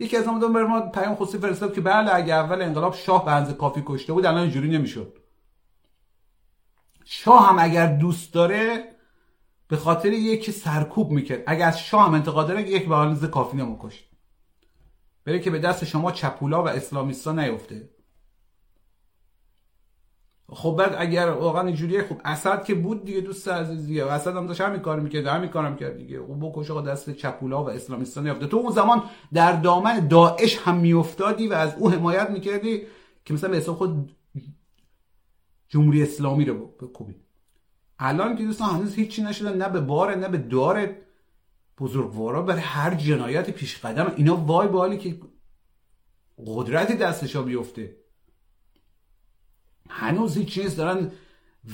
یکی از همون برای ما پیام خصوصی فرستاد که بله اگه اول انقلاب شاه به اندازه کافی کشته بود الان اینجوری نمیشد. شاه هم اگر دوست داره به خاطر یکی سرکوب میکرد، اگر از شاه هم انتقاد داره یک به اندازه کافی نمیکشت، برای که به دست شما چپولا و اسلامیستا نیفته. خب بعد اگر واقعا اینجوریه، خب اسد که بود دیگه دوست عزیز دیگه، اسد هم داشت همین کارو میکرد، همین کارم کرد دیگه، اون بکش آقا دست چپولا و اسلامیستا نیفته. تو اون زمان در دامن داعش هم میافتادی و از اون حمایت میکردی که مثلا به حساب خود جمهوری اسلامی رو بکوبید. الان که دوستان هنوز هیچی نشده، نه به باره نه به داره بزرگوارا برای هر جنایت پیش قدم اینا، وای به حالی که قدرت دستشا بیفته. هنوز هیچ چیز دارن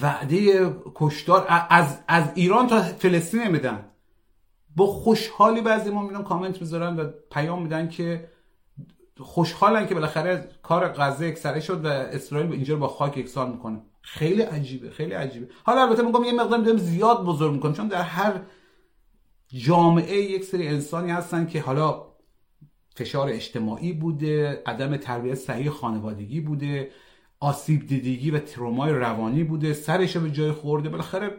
وعده کشتار از از ایران تا فلسطین نمیدن. با خوشحالی بعضی ما میرن کامنت میذارن و پیام میدن که خوشحالن که بالاخره کار غزه اکثره شد و اسرائیل اینجا رو با خاک یکسان میکنه. خیلی عجیبه، خیلی عجیبه. حالا البته میگم یه مقدار میگم زیاد بزرگ میکنم، چون در هر جامعه یک سری انسانی هستن که حالا فشار اجتماعی بوده، عدم تربیت صحیح خانوادگی بوده، آسیب دیدگی و ترومای روانی بوده، سرش به جای خورده، بالاخره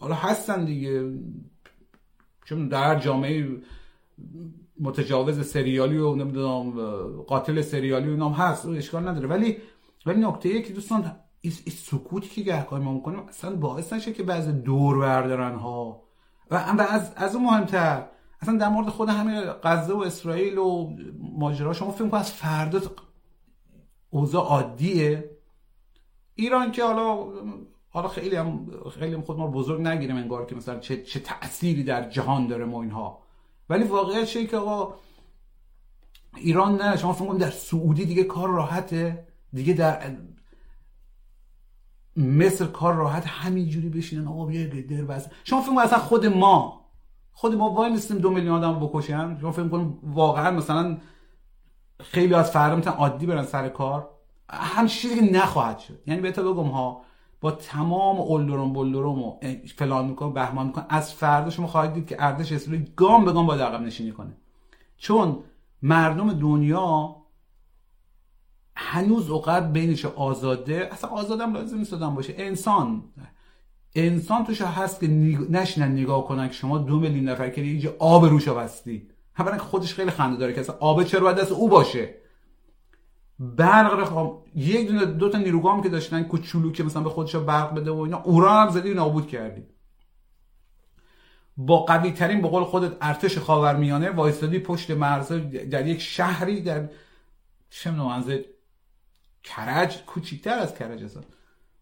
حالا هستن دیگه، چون در جامعه متجاوز سریالی و نمیدونم قاتل سریالی و نام هست، اون اشکال نداره. ولی ولی نکته ای که دوستان سکوتی که گهگاهی ما میکنیم اصلا باعث نشه که بعضی دور بردارن ها. و از از اون مهمتر اصلا در مورد خود همین غزه و اسرائیل و ماجرا شما فکر کنید از فردا اوضاع عادیه. ایران که حالا حالا خیلی هم خیلی هم خود ما بزرگ نگیریم انگار که مثلا چه چه تأثیری در جهان داره ما اینها، ولی واقعیتش اینه که آقا ایران نه، شما فکر کنید در سعودی دیگه کار راحته دیگه، در مصر کار راحت همینجوری بشینن آقا بیا قدر واسه شما فکر کنید. اصلا خود ما خود ما وای میستیم دو میلیون آدمو بکشن، شما فکر کنید واقعا مثلا خیلی از فرامتن عادی برن سر کار، هم چیزی که نخواهد شد. یعنی بهت بگم ها با تمام اولدرم بولدرم و فلان میکنه بهمان میکنه، از فردا شما خواهید دید که ارتش اسرائیل گام به گام باید عقب نشینی کنه، چون مردم دنیا هنوز اوقات بینش آزاده. اصلا آزادم لازم نیست آدم باشه، انسان انسان توش هست که نشینن نگاه کنن که شما دو میلیون نفر که اینجا آب روش واستی. اولا خودش خیلی خنده داره که اصلا آب چرا باید دست او باشه. برق رخام یک دونه دو تا نیروگام که داشتن کوچولو که مثلا به خودشا برق بده و اینا، اوران هم زدی نابود کردی. با قوی ترین به قول خودت ارتش خاورمیانه وایستادی پشت مرز در یک شهری در چم نوانزه کرج، کوچیکتر از کرج اصلا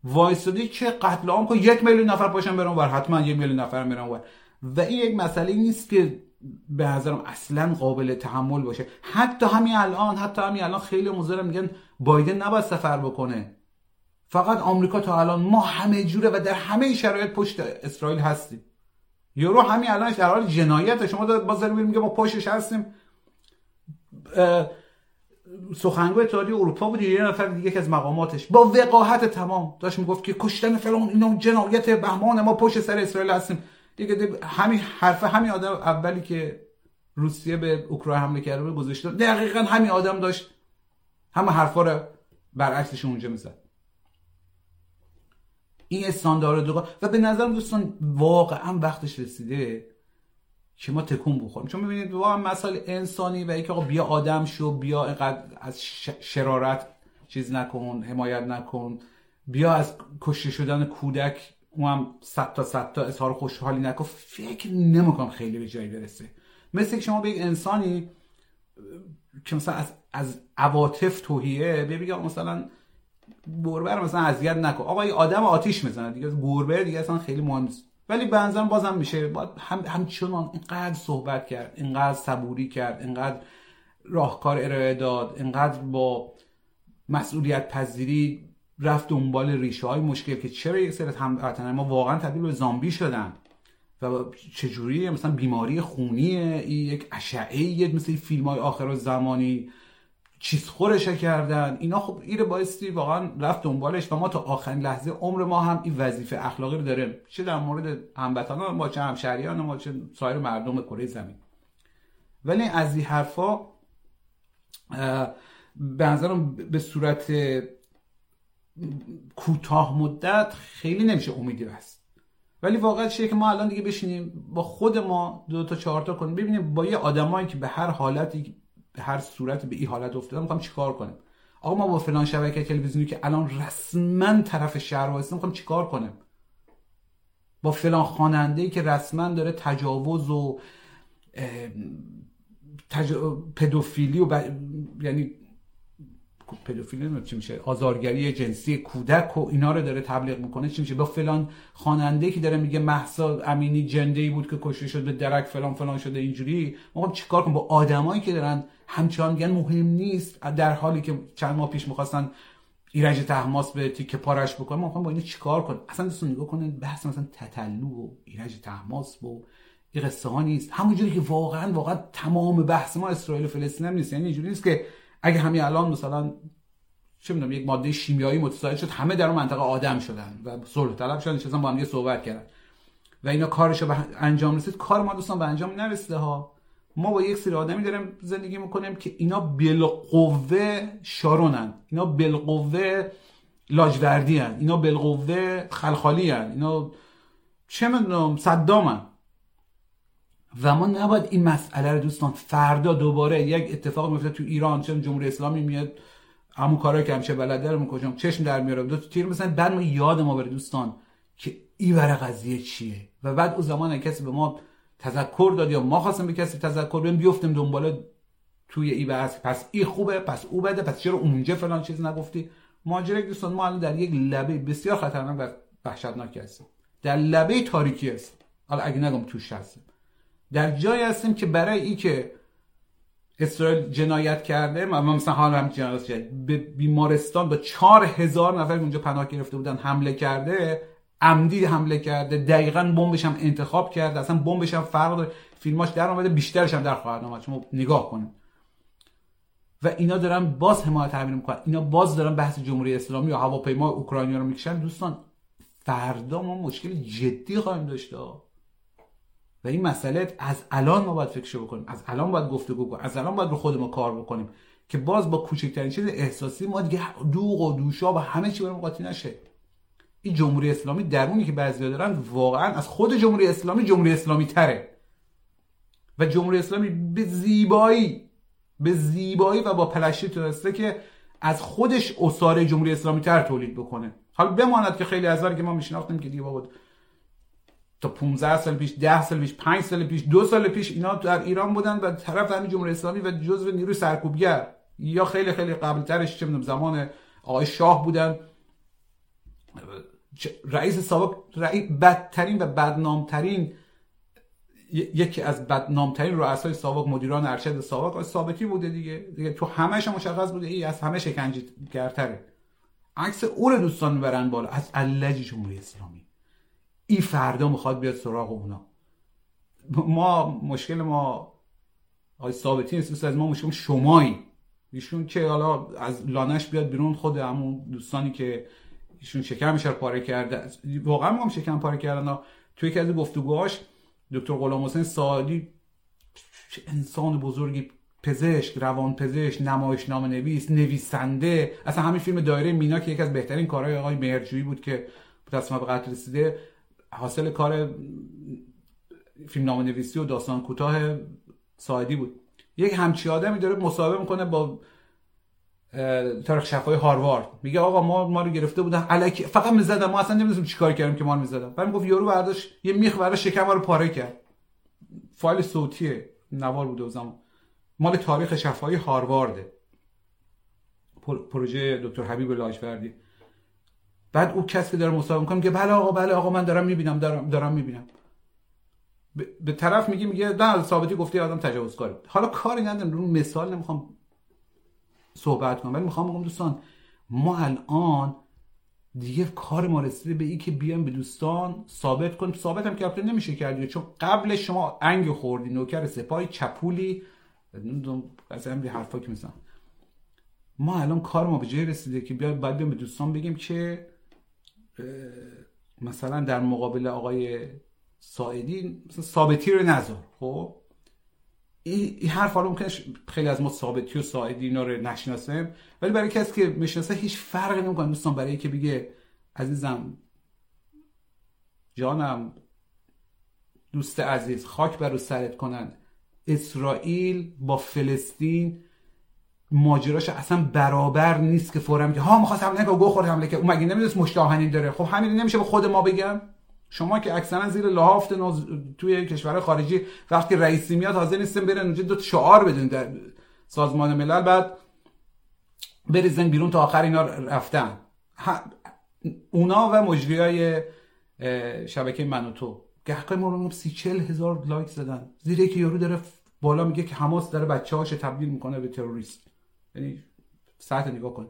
وایستادی که قتل عام کو یک میلیون نفر پاشن برن ور، حتما یک میلیون نفر میرن ور. و این یک مسئله نیست که به نظرم اصلا قابل تحمل باشه. حتی همین الان حتی همین الان خیلی مزرم میگن بایدن نباید سفر بکنه، فقط آمریکا تا الان، ما همه جوره و در همه شرایط پشت اسرائیل هستیم. یورو همین الانش در حال جنایت، شما دارید باز دارید میگه ما پشتش هستیم. سخنگوی اتحادیه اروپا بود یه نفر دیگه که از مقاماتش با وقاحت تمام داشت میگفت که کشتن فلان اینا جنایت بهمان، ما پشت سر اسرائیل هستیم. دیگه همین حرف همین آدم اولی که روسیه به اوکراین حمله کرده بود گذاشته، دقیقاً همین آدم داشت همه حرفا رو برعکسش اونجا میزد. این استاندارد دوقا و به نظرم دوستان واقعاً وقتش رسیده که ما تکون بخوریم، چون می‌بینید واقعاً مسائل انسانی و اینکه آقا بیا آدم شو، بیا اینقدر از شرارت چیز نکن، حمایت نکن، بیا از کشته شدن کودک اونم صد تا صد تا اظهار خوشحالی نکن، فکر نمیکنم خیلی به جایی برسه. مثل که شما به یک انسانی که مثلا از از عواطف توهیه بگی مثلا گربه رو مثلا اذیت نکن، آقا یه آدم آتیش میزنه دیگه، گربه دیگه اصلا خیلی مهم نیست. ولی بنظرم بازم میشه باید هم همچنان اینقدر صحبت کرد، اینقدر صبوری کرد، اینقدر راهکار ارائه داد، اینقدر با مسئولیت پذیری رفت دنبال ریشه های مشکل که چرا یک سری هموطنان ما واقعا تبدیل به زامبی شدن و چجوری مثلا بیماری خونیه، یک اشعه‌ای مثل فیلم‌های آخرالزمانی چیز خورشه کردن اینا. خب این رو بایستی واقعا رفت دنبالش و ما تا آخرین لحظه عمر ما هم این وظیفه اخلاقی رو داریم، چه در مورد هموطنان ما، چه همشهریان ما، چه سایر مردم کره زمین. ولی از این حرفا به نظرم به صورت کوتاه مدت خیلی نمیشه امیدی بست، ولی واقعا چیه که ما الان دیگه بشینیم با خود ما دو تا چهار تا کنیم، ببینیم با یه آدمایی که به هر حالتی به هر صورت به این حالت افتادم میخوام چیکار کنم. آقا ما با فلان شبکه تلویزیونی که الان رسما طرف شهر واسه میخوام چیکار کنم، با فلان خواننده‌ای که رسما داره تجاوز و تج... پدوفیلی و ب... یعنی پدوفیلی نه چی میشه، آزارگری جنسی کودک و اینا رو داره تبلیغ میکنه، چی میشه؟ با فلان خواننده‌ای که داره میگه مهسا امینی جنده‌ای بود که کشته شد به درک فلان فلان شده اینجوری. ما چیکار کنیم با آدمایی که دارن همچنان میگن مهم نیست، در حالی که چند ماه پیش میخواستن ایرج تحماس به تیکه پارش بکنن. ما میخوام با اینا چیکار کنیم؟ اصلا دوستون نگاه کنین بحث مثلا تتلو و ایرج تحماس و این قصه ها نیست، همونجوری که واقعا واقعا تمام بحث ما اسرائیل و فلسطین هم نیست. یعنی اینجوری نیست که اگه همین الان مثلا چه میدونم یک ماده شیمیایی متساعد شد همه در اون منطقه آدم شدن و صلح طلب شدن، نشستن با هم دیگه صحبت کردن و اینا کارشو به انجام رسید. کار ما دوستان به انجام نرسیده ها. ما با یک سری آدمی داریم زندگی میکنیم که اینا بالقوه شارونن، اینا بالقوه لاجوردی ان، اینا بالقوه خلخالی ان، اینا چه میدونم صدامن. و ما نباید این مسئله رو دوستان فردا دوباره یک اتفاق میفته تو ایران، چه جمهوری اسلامی میاد همون کارا که همشه بلده رو میکنم چشم در میاره دو تیر مثلا، بعد ما یاد ما بره دوستان که این ور قضیه چیه و بعد اون زمان کسی به ما تذکر داد یا ما خواستیم به کسی تذکر بدیم بیافتیم دنباله توی این بحث، پس این خوبه، پس او بده، پس چرا اونجا فلان چیز نگفتی. ماجرا دوستان ما الان در یک لبه بسیار خطرناک و وحشتناک هستیم، در لبه تاریکی هستیم. حالا اگه نگم توش هستیم، در جایی هستیم که برای این که اسرائیل جنایت کرده، ما مثلا حالا هم جنایت کرده به بیمارستان با چهار هزار نفر اونجا پناه گرفته بودن حمله کرده، عمدی حمله کرده، دقیقاً بمبش هم انتخاب کرده، اصلا بمبش هم فرق داره، فیلماش در اومده، بیشترش هم در خواهد اومد، شما نگاه کنید. و اینا دارن باز حمایت تامین میکنن، اینا باز دارن بحث جمهوری اسلامی یا هواپیمای اوکراینیا رو میکشن. دوستان فردا ما مشکل جدی خواهیم داشت و این مسئله از الان ما باید فکرشو بکنیم، از الان باید گفتگو کنیم، از الان باید به خود ما کار بکنیم که باز با کوچکترین چیز احساسی ما دیگه دوغ و دوشا و همه چی برام قاطی نشه. این جمهوری اسلامی درونی که بعضیا دارن واقعا از خود جمهوری اسلامی جمهوری اسلامی تره و جمهوری اسلامی به زیبایی به زیبایی و با پلشتی تونسته که از خودش اساره جمهوری اسلامی تر تولید بکنه. حالا بماند که خیلی از که ما میشناختیم که دیگه بابا تا پانزده سال پیش، ده سال پیش، پنج سال پیش، دو سال پیش اینا در ایران بودن و طرف همین جمهوری اسلامی و جزو نیروی سرکوبگر، یا خیلی خیلی قبل ترش چه میدونم زمان آقای شاه بودن، رئیس سابق، رئیس بدترین و بدنامترین، یکی از بدنامترین رؤسای سابق، مدیران ارشد سابق ثابتی بوده دیگه. دیگه تو همهش مشخص بوده این از همه شکنجه‌گرتره. عکس اون دوستان میبرن بالا از علج جمهوری اسلامی. این فردا میخواد بیاد سراغ اونا. ما مشکل ما آقای ثابتی نیست، از ما مشکل شمایی. ایشون که حالا از لانش بیاد بیرون، خود همون دوستانی که ایشون شکمش رو پاره کرده، واقعا ما هم شکم پاره کردن. توی یکی از گفتگوهاش دکتر غلامحسین سعادی، انسان بزرگی، پزشک، روانپزشک، نمایشنامه نویس، نویسنده، اصلا همین فیلم دایره مینا که یکی از بهترین کارهای آقای مهرجویی بود که تصمیم به قتل رسیده، حاصل کار فیلمنامه نویسی و داستان کوتاه ساعدی بود. یک همچی آدمی داره مصاحبه میکنه با تاریخ شفای هاروارد، میگه آقا ما ما رو گرفته بودن الکی، فقط میزدن، ما اصلا نمیدونیم چیکار کردیم که ما رو میزدن. بعد میگفت یارو برداشت یه میخ براش شکم رو پاره کرد. فایل صوتی نوار بوده اون زمان، مال تاریخ شفای هاروارده، پروژه دکتر حبیب لاجوردی. بعد اون کسی که داره مصاحبه می‌کنه میگه بله آقا، بله آقا من دارم می‌بینم، دارم دارم می‌بینم. ب... به طرف میگه میگه نه ثابتی گفته آدم تجاوزکاره. حالا کاری ندارم، رو مثال نمیخوام صحبت کنم، ولی میخوام بگم دوستان ما الان دیگه کار ما رسیده به این که بیایم به دوستان ثابت کنیم. ثابت هم که البته نمیشه کرد، چون قبل شما انگ خوردی، نوکر سپاهی، چپولی، از همین حرفا که میزنن. ما الان کار ما به جای رسیده که بیایم بعد به دوستان بگیم که مثلا در مقابل آقای ساعدی مثلا ثابتی رو نذار. خب این حرف حالا ممکنه خیلی از ما ثابتی و ساعدی اینا رو نشناسیم، ولی برای کسی که میشناسه هیچ فرقی نمیکنه دوستان. برای اینکه بگه عزیزم، جانم، دوست عزیز، خاک بر رو سرت کنن، اسرائیل با فلسطین ماجراش اصلا برابر نیست که فورا که ها می‌خواست حمله کنه، گو خورد حمله کنه، اون مگه نمیدونست مشتاهنین داره. خب همین نمیشه به خود ما بگم؟ شما که اکثرا زیر لحاف ناز... توی کشور خارجی وقتی رئیسی میاد حاضر نیستن برن اونجا دو شعار بدن در سازمان ملل، بعد بریزن بیرون تا آخر اینا رفتن. ها... اونا و مجریای شبکه من و تو که حقای ما رو سی و چهار هزار لایک زدن زیر اینکه یارو داره بالا میگه که حماس داره بچه‌هاش تبدیل میکنه به تروریست. یعنی ساعت نگاه کن.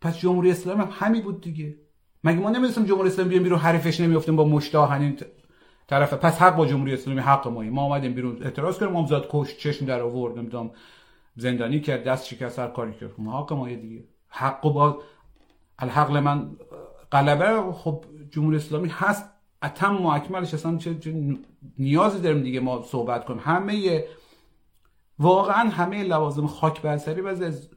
پس جمهوری اسلامی هم همین بود دیگه. مگه ما نمی‌دونستیم جمهوری اسلامی بیان بیرون حرفش نمیافتیم با مشتاهنین طرفه؟ پس حق با جمهوری اسلامی، حق ما. ما اومدیم بیرون اعتراض کردیم، امزاد کش، چشم در آورد، نمیدونم زندانی کرد، دست شکست، هر کاری کرد. ما حق ما دیگه. حق با الحق من غلبه. خب جمهوری اسلامی هست اتم و اکملش، اصلا چه نیازی داریم دیگه ما صحبت کنیم؟ همه واقعا همه لوازم خاک برسری بعضی از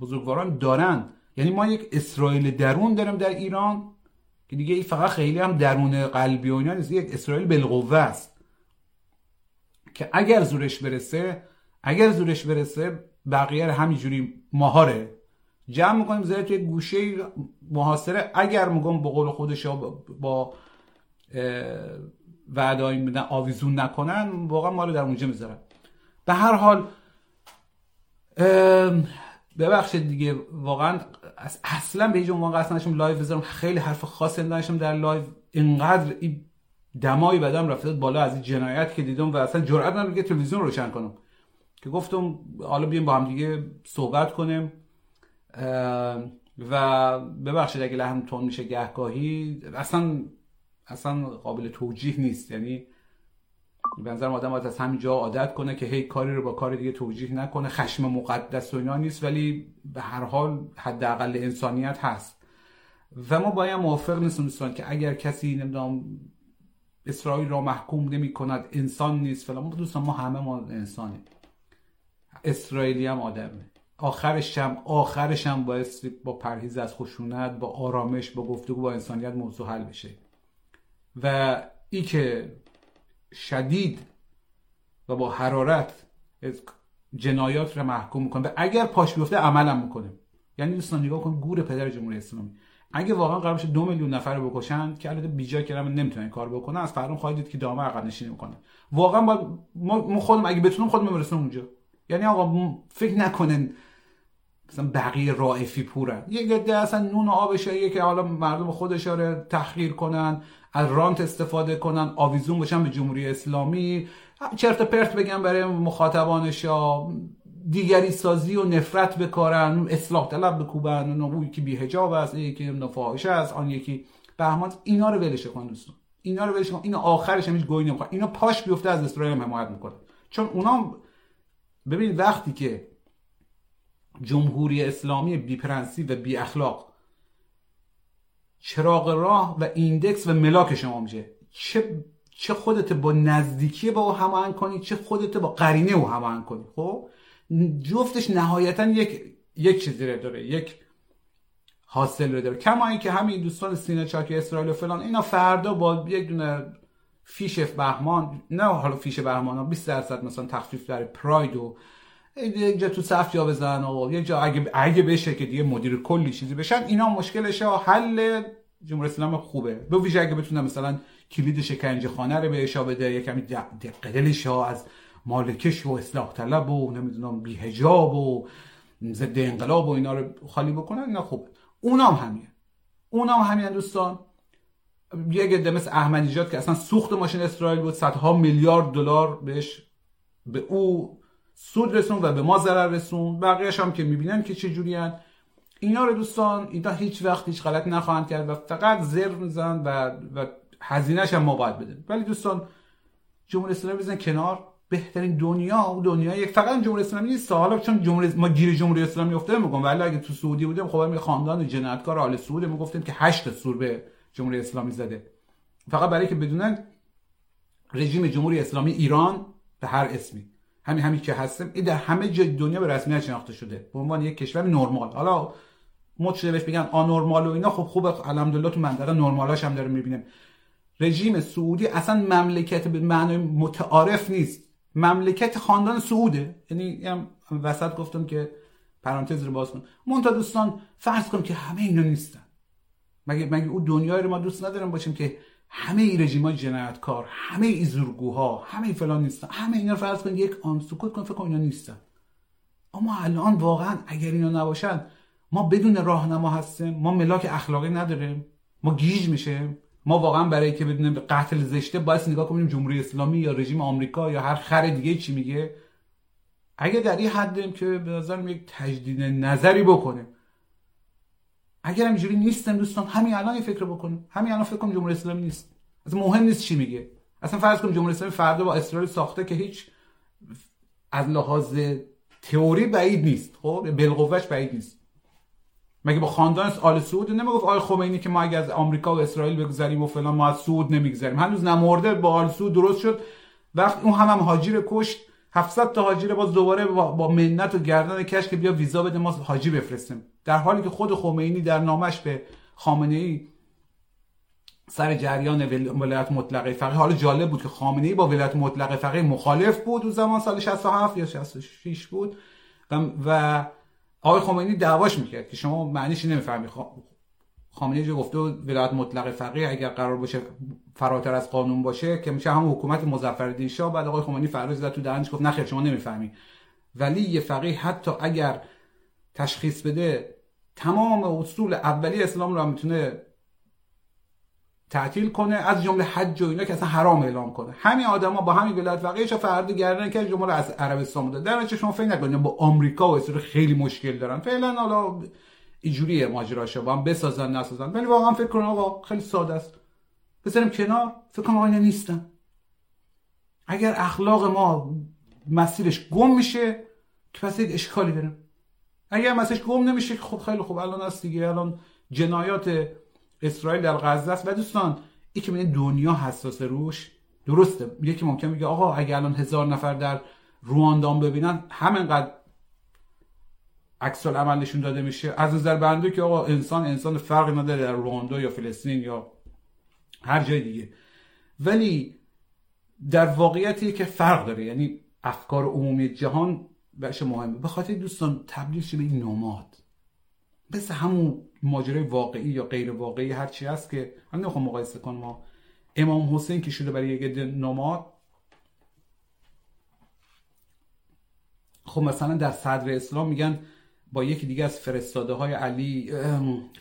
بزرگواران دارن. یعنی ما یک اسرائیل درون داریم در ایران که دیگه این فقط خیلی هم درون قلبی و اینا نیست، یک اسرائیل بالقوه است که اگر زورش برسه اگر زورش برسه بقیه رو همینجوری ماهاره جمع می‌کنیم زیر توی گوشه محاصره. اگر میگم به قول خودش با وعده‌ای بدن آویزون نکنن، واقعا ما رو در اونجا می‌ذارن. به هر حال ببخشید دیگه، واقعا اصلا به هیچ عنوان قصد نداشتم لایو بذارم، خیلی حرف خاصی نداشتم در لایو. اینقدر این دمای بدم رفته بالا از این جنایت که دیدم و اصلا جرئت ندارم دیگه تلویزیون روشن کنم، که گفتم حالا بیایم با هم دیگه صحبت کنیم. و ببخشید اگه لحن تون میشه گهگاهی، اصلا اصلا قابل توجیه نیست. یعنی به نظرم آدم باید از همین جا عادت کنه که هی کاری رو با کار دیگه توجیه نکنه. خشم مقدس و اینا نیست، ولی به هر حال حداقل انسانیت هست. و ما با این موافق نیستیم دوستان که اگر کسی نمیدونم اسرائیل را محکوم نمی کند انسان نیست فلان. دوستان ما همه ما انسانیم، اسرائیلی هم آدمه. آخرش هم آخرش هم باید با پرهیز از خشونت، با آرامش، با گفتگو با انسانیت موضوع حل بشه. و این که شدید و با حرارت جنایات رو محکوم میکنه و اگر پاش بیفته عملم میکنه. یعنی دوستان نگاه کن گور پدر جمهوری اسلامی، اگه واقعا قرار بشه دو میلیون نفر رو بکشند که البته بیجا کردن نمیتونن کار بکنن، از فردا خواهید دید که دامه عقب نشینی میکنه. واقعا با ما خودم اگه بتونم خودم برسونم اونجا. یعنی آقا فکر نکنن مثلا بقیه رائفی پورن، یک عده اصلا نون و آبشه، یکی حالا مردم خودشا رو تحقیر کنن، از رانت استفاده کنن، آویزون باشن به جمهوری اسلامی، چرت پرت بگن برای مخاطبانشا، دیگری سازی و نفرت بکارن، اصلاح طلب بکوبن، اون اون یکی بی‌حجاب است، یکی نفاحشه است، آن یکی بهمان. اینا رو ولش کن دوستان، اینا رو ولش کن. اینا آخرش هیچ گویی نمیخواد. اینا پاش بیفته از اسرائیل حمایت میکنه، چون اونا ببینید وقتی که جمهوری اسلامی بی پرنسی و بی اخلاق چراغ راه و ایندکس و ملاک شما میشه، چه چه خودت با نزدیکی با او هماهنگ کنی، چه خودت با قرینه او هماهنگ کنی. خب جفتش نهایتا یک یک چیزی رو داره، یک حاصل رو داره. کما اینکه همین دوستان سینه چاکی اسرائیل و فلان اینا فردا با یک دونه فیش بهمان، نه حالا فیش بهمان بیست درصد مثلا تخفیف در پراید و یه جا تو صف جا بزنن، آقا یه جا اگه اگه بشه که دیگه مدیر کلی چیزی بشن، اینا مشکلشه. حل جمهوری اسلامی خوبه، به ویژه اگه بتونه مثلا کلید شکنجه خانه رو بهش بده، یه کمی دقت دلش از مالکش و اصلاح طلب و نمیدونم بی حجاب و ضد انقلاب و اینا رو خالی بکنن، اینا خوبه. اونام همین اونام همین دوستان. یه گده مثل احمدی نژاد که اصلا سوخت ماشین اسرائیل بود، صدها میلیارد دلار بهش به او سود رسون و به ما ضرر رسون. بقیه‌اش هم که می‌بینن که چه جوریان. اینا رو دوستان اینا هیچ وقت هیچ غلط نخواهند کرد و فقط زر میزنن و و هزینه‌ش هم ما باید بدیم. ولی دوستان جمهوری اسلامی بزن کنار، بهترین دنیا و دنیای فقط جمهوری اسلامی نیست. حالا چون جمهوری ما گیر جمهوری اسلامی افتاده میگم، ولی اگه تو سعودی بودیم خب همین خاندان جنایتکار آل سعود میگفتیم که هشت سور به جمهوری اسلامی زده. فقط برای که بدونن رژیم جمهوری اسلامی ایران به هر اسمی همین همین که هستم این در همه جای دنیا به رسمیت شناخته شده به عنوان یک کشور نرمال. حالا متشبه بهش بگن آنورمال و اینا، خب خوبه الحمدلله تو منطقه نرمالاش هم داریم میبینیم. رژیم سعودی اصلا مملکت به معنای متعارف نیست، مملکت خاندان سعوده. یعنی هم وسط گفتم که پرانتز رو باز کنم. منتها دوستان فرض کنم که همه اینا نیستن، مگه مگه اون دنیای رو ما دوست نداریم باشیم که همه این رژیم‌های جنایتکار، همه این زورگوها، همه این فلان نیستن. همه اینا رو فرض کنید یک آن سکوت کن، فکر کن اینا نیستن. اما الان واقعا اگر اینا نباشن ما بدون راهنما هستیم، ما ملاک اخلاقی نداریم، ما گیج میشیم. ما واقعا برای که بدون قتل زشته باید نگاه کنیم جمهوری اسلامی یا رژیم آمریکا یا هر خر دیگه چی میگه. اگه در این حدیم که به نظرم یک تجدید نظری بکنیم، اگر همینجوری نیستم دوستان همین الان این فکر رو بکنیم، همین الان فکر کنم جمهوری اسلامی نیست، اصلا مهم نیست چی میگه. اصلا فرض کنم جمهوری اسلامی فردا با اسرائیل ساخته که هیچ از لحاظ تئوری بعید نیست، خب بالقوهش بعید نیست. مگه با خاندان آل سعود نمیگفت آقای خمینی که ما اگه از آمریکا و اسرائیل بگذریم و فلان ما از سعود نمیگذریم؟ هنوز نمرده با آل سعود درست شد، وقت اون هم هم هاجیر کشت هفتصد تا هاجیر باز دوباره با, با منت و گردن کش که بیا ویزا بده ما حاجی بفرستیم، در حالی که خود خمینی در نامش به خامنه‌ای سر جریان ولایت مطلقه فقیه، حالا جالب بود که خامنه‌ای با ولایت مطلقه فقیه مخالف بود اون زمان سال شصت و هفت یا شصت و شش بود و, و آقای خمینی دعواش میکرد که شما معنیش نمیفهمی. خامنه‌ای جو گفته ولایت مطلقه فقیه اگر قرار باشه فراتر از قانون باشه که میشه هم حکومت مظفرالدین شاه، بعد آقای خمینی فرار زد تو دهنش گفت نه خیر شما نمیفهمی. ولی یه فقیه حتی اگر تشخیص بده تمام اصول اولیه اسلام رو هم میتونه تعطیل کنه، از جمله حج و اینا که اصلا حرام اعلام کنه. همین آدما با همین ولایت فقیهش فرد گردن که جمله از عربستان داد. درنچه شما فکر نکنید با آمریکا و اسرائیل خیلی مشکل دارن. فعلا حالا اینجوریه ماجراشه، با هم بسازن نسازن. ولی واقعا فکر کنم آقا خیلی ساده است، بذاریم کنار، فکر کنم آقا اینا نیستن. اگر اخلاق ما مسیرش گم میشه که پس یک اشکالی داره، اگر مسیرش گم نمیشه که خب خیلی خوب الان هست دیگه. الان جنایات اسرائیل در غزه است و دوستان این که میگن دنیا حساس روش درسته، یکی ممکن میگه آقا اگر الان هزار نفر در رواندا ببینن همینقدر عکس العمل نشون داده میشه. از نظر بنده که آقا انسان انسان فرقی نداره در رواندا یا فلسطین یا هر جای دیگه، ولی در واقعیتی که فرق داره، یعنی افکار عمومی جهان بهش مهمه. به خاطر دوستان تبدیل شده به این نماد، مثل همون ماجرای واقعی یا غیر واقعی هر چی هست که من نمیخوام مقایسه کنم. ما امام حسین که شده برای یک نماد، خب مثلا در صدر اسلام میگن با یکی دیگه از فرستاده های علی،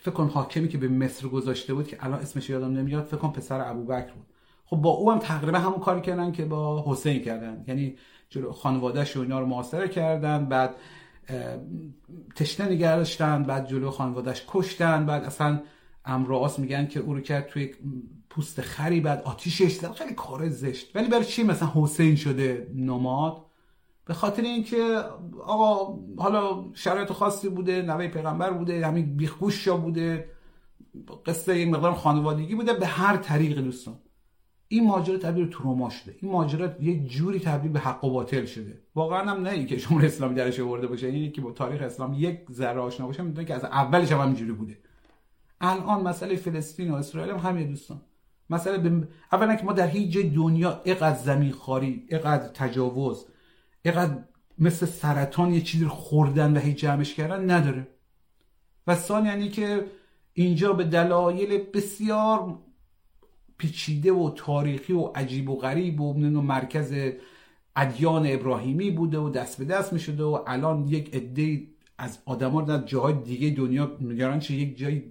فکر کن حاکمی که به مصر گذاشته بود که الان اسمش یادم نمیاد، فکر کن پسر ابوبکر بود، خب با او هم تقریبا همون کاری کردن که با حسین کردن، یعنی خانواده‌اش و اینا رو محاصره کردن، بعد تشنه نگرداشتن، بعد جلو خانواده‌اش کشتن، بعد اصلا امرواس میگن که او رو کرد توی پوست خری بعد آتیشش زدن. خیلی کار زشت. ولی برای چی مثلا حسین شده نماد؟ به خاطر اینکه آقا حالا شرایط خاصی بوده، نوه پیغمبر بوده، همین بیخگوش شاه بوده، قصه یک مقدار خانوادگی بوده. به هر طریق دوستان این ماجرا تبدیل به تروما شده، این ماجرا یه جوری تبدیل به حق و باطل شده. واقعا هم نه اینکه جمهوری اسلامی درش آورده باشه، یعنی که با تاریخ اسلام یک ذره آشنا باشه میدونه که از اولش هم همینجوری بوده. الان مسئله فلسطین و اسرائیل هم همین دوستان. مسئله ب... اولا که ما در هیچ جای دنیا اینقدر زمینخواری، اینقدر تجاوز، اینقدر مثل سرطان یه چیزی خوردن و هیچ جمعش کردن نداره. و سال یعنی که اینجا به دلایل بسیار پیچیده و تاریخی و عجیب و غریب و مرکز ادیان ابراهیمی بوده و دست به دست می شده و الان یک عده از آدما در جاهای دیگه دنیا میگن چه یک جای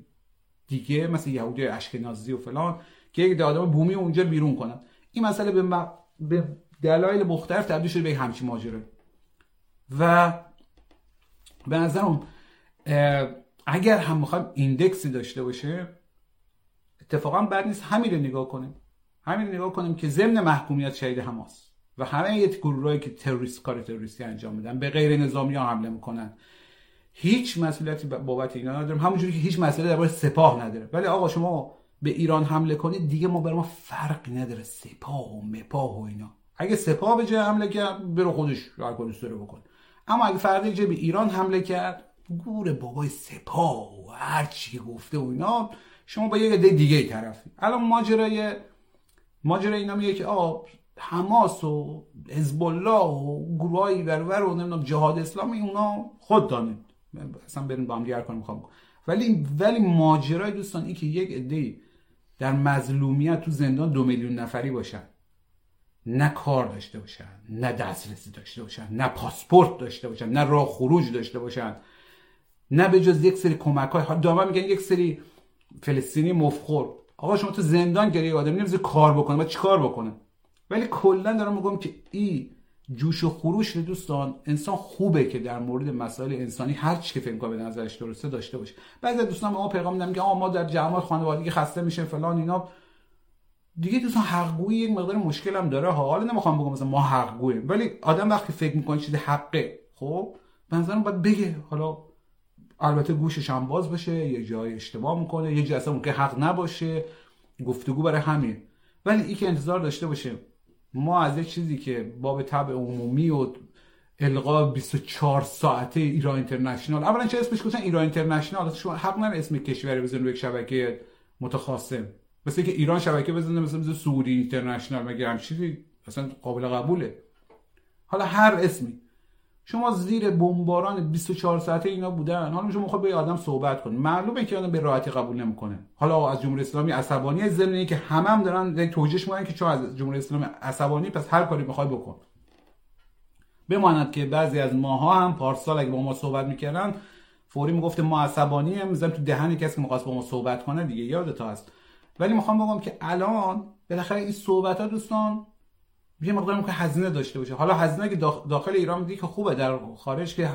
دیگه مثل یهودی اشکنازی و فلان که یک آدم بومی اونجا بیرون کنن. این مسئله به, م... به دلایل مختلف تبدیل شده به همچین ماجرا و به نظرم اگر هم میخوایم ایندکسی داشته باشه اتفاقا بد نیست همین رو نگاه کنیم، همین رو نگاه کنیم که ضمن محکومیت شهید حماس و همه یه گروهایی که تروریست کار تروریستی انجام میدن، به غیر نظامی ها حمله میکنن، هیچ مسئولیتی بابت اینا نداریم، همونجوری که هیچ مسئله درباره سپاه نداره. ولی آقا شما به ایران حمله کنید دیگه ما برام فرق نداره سپاه و مپاه و اینا. اگه سپاه به جای حمله کرد برو خودش هر کاری دوست داره بکن، اما اگه فردی جای به ایران حمله کرد گور بابای سپاه و هر چی گفته و اینا، شما با یه عده دیگه ای طرفی. الان ماجرای ماجرای اینا میگه که آ حماس و حزب الله و گروهای برور و نمیدونم جهاد اسلامی اونا خود دانه، اصلا بریم با هم دیگه هر کاری میخوام. ولی ولی ماجرای دوستان این که یک عده در مظلومیت تو زندان دو میلیون نفری باشن، نه کار داشته باشن، نه دسترسی داشته باشن، نه پاسپورت داشته باشن، نه راه خروج داشته باشن، نه به جز یک سری کمک‌های دائما میگن یک سری فلسطینی مفخور. آقا شما تو زندان گریه آدم نمی‌ذاری کار بکنه، بعد چیکار بکنه؟ ولی کلا دارم میگم که این جوش و خروش دوستان انسان خوبه که در مورد مسائل انسانی هر چی که فکر کنه به نظرش درسته داشته باشه. بعضی از دوستان به ما پیغام میدن که آقا ما در جماعت خانوادگی خسته میشه فلان اینا دیگه. دوستان حقگویی یک مقدار مشکل هم داره ها، حالا نمیخوام بگم مثلا ما حقگوییم، ولی آدم وقتی فکر میکنه چیز حقه خب بنظرم باید بگه، حالا البته گوشش هم باز باشه، یه جای اشتباه میکنه، یه جای اصلا ممکن حق نباشه، گفتگو برای همین. ولی این که انتظار داشته باشه ما از یک چیزی که باب طبع عمومی و القا بیست و چهار ساعته ایران اینترنشنال، اولا چه اسمش گفتن ایران اینترنشنال، شما حق نداره اسم کشوری بزنید روی یک شبکه متخاصم، مثل که ایران شبکه بزنه مثلا مثل سعودی اینترنشنال، مگه هم چیزی اصلا قابل قبوله؟ حالا هر اسمی شما زیر بمباران بیست و چهار ساعته اینا بودن، حالا شما میخواد با آدم صحبت کنه، معلومه که آدم به راحتی قبول نمیکنه. حالا از جمهوری اسلامی عصبانی، ضمنی که همم هم دارن توجیهش میکنن که چون از جمهوری اسلامی عصبانی پس هر کاری میخوای بکن. بماند که بعضی از ماها هم پارسال اگه با ما صحبت میکردن فوری میگفت ما عصبانیه، میذارم تو دهن کسی که میخواد با ما صحبت کنه دیگه، یادت هست. ولی میخوام بگم که الان بالاخره این صحبت‌ها دوستان یه مقدار که هزینه داشته باشه. حالا هزینه که داخل ایران میدی که خوبه، در خارج که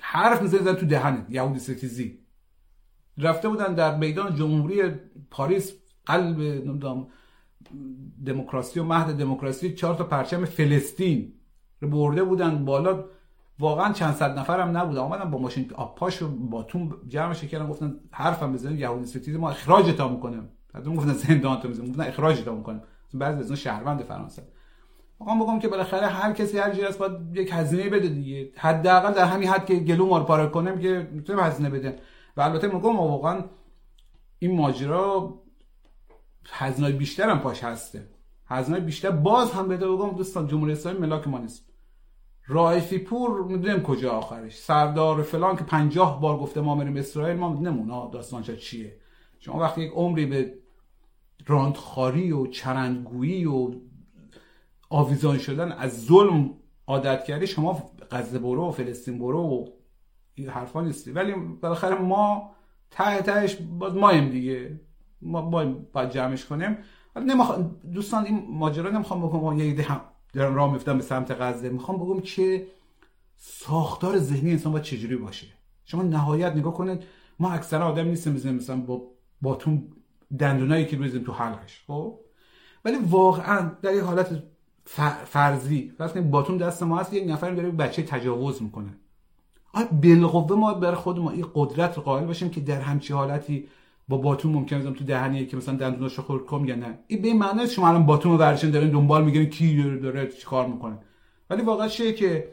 حرف میزنه تو دهنت یهودی ستیزی. رفته بودن در میدان جمهوری پاریس، قلب نمیدونم دموکراسی و مهد دموکراسی، چهار تا پرچم فلسطین رو برده بودن بالا، واقعا چند صد نفرم نبود، اومدن با ماشین آپاشو باتون جمعش کردن، گفتن حرفم بزنید یهودی ستیزی ما اخراجتون میکنیم. بعدم گفتن زندانتون میذارم، گفتن اخراجتون میکنیم. بعضی از اون شهروند فرانسه میخوام بگم که بالاخره هر کسی هر جوری است باید یک هزینه بده دیگه، حداقل در همین حد که گلو مار پاره کنم که میتونه هزینه بده. و البته میگم واقعا این ماجرا هزینه بیشتر هم پاش هسته، هزینه بیشتر. باز هم بده بگم دوستان جمهوری اسلامی ملاک ما نیست، رائفی پور میدونم کجا آخرش، سردار فلان که پنجاه بار گفته ما میریم اسرائیل، ما میدونم اونا داستانش چیه. شما وقتی یک عمری به راندخاری و چرندگویی و آویزان شدن از ظلم عادت کردی، شما غزه برو و فلسطین برو و این حرفا نیستی. ولی بالاخره ما ته تهش باز مایم دیگه، ما باید جمعش کنیم. دوستان این ماجرا نمیخوام بگم ما یه ایده هم دارم راه میفتم به سمت غزه، میخوام بگم که ساختار ذهنی انسان باید چجوری باشه. شما نهایت نگاه کنید، ما اکثرا آدم نیستیم میزنیم مثلا با باتون دندونایی که میزنیم تو حلقش خب، ولی واقعا در یه حالت فرضی واسه باتون دست ما هست، یک نفر داره بچه تجاوز میکنه، آیا بالقوه ما برای خودمون این قدرت رو قائل باشیم که در همچین حالتی با باتون ممکنه مثلا تو دهنی که مثلا دندوناشو خورد کم یا نه؟ این به معنی است شما الان باتون رو ورشین دارین دنبال میگیرین کی داره, داره چیکار میکنه. ولی واقعا چیه که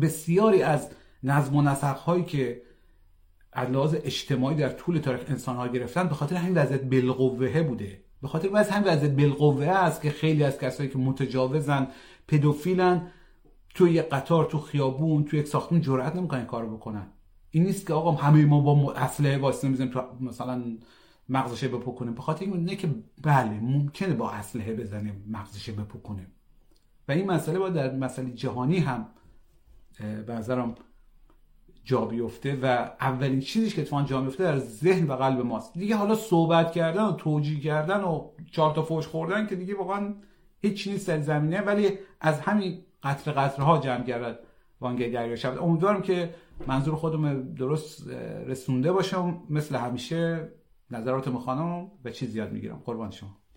بسیاری از نظم و نسق هایی که از لحاظ اجتماعی در طول تاریخ انسان ها گرفتن به خاطر همین وضعیت بالقوه بوده، به خاطر واسه همین وضعیت بالقوه است که خیلی از کسایی که متجاوزن پدوفیلن توی یه قطار تو خیابون تو یک ساختمون جرئت نمیکنن کارو بکنن. این نیست که آقا همه ما با اسلحه واسه میذاریم تو مثلا مغزش بپکنه، به خاطر اینه که بله ممکنه با اسلحه بزنه مغزش بپکنه. و این مسئله با در مسئله جهانی هم به نظرم جا بیفته و اولین چیزیش که اتفاقا جا میفته در ذهن و قلب ماست دیگه. حالا صحبت کردن و توجیه کردن و چهار تا فوش خوردن که دیگه واقعا هیچ نیست در زمینه، ولی از همین قطر قطرها جمع گردد وانگه دریا شود. امیدوارم که منظور خودم درست رسونده باشم. مثل همیشه نظرات خانم و چیز زیاد میگیرم. قربان شما.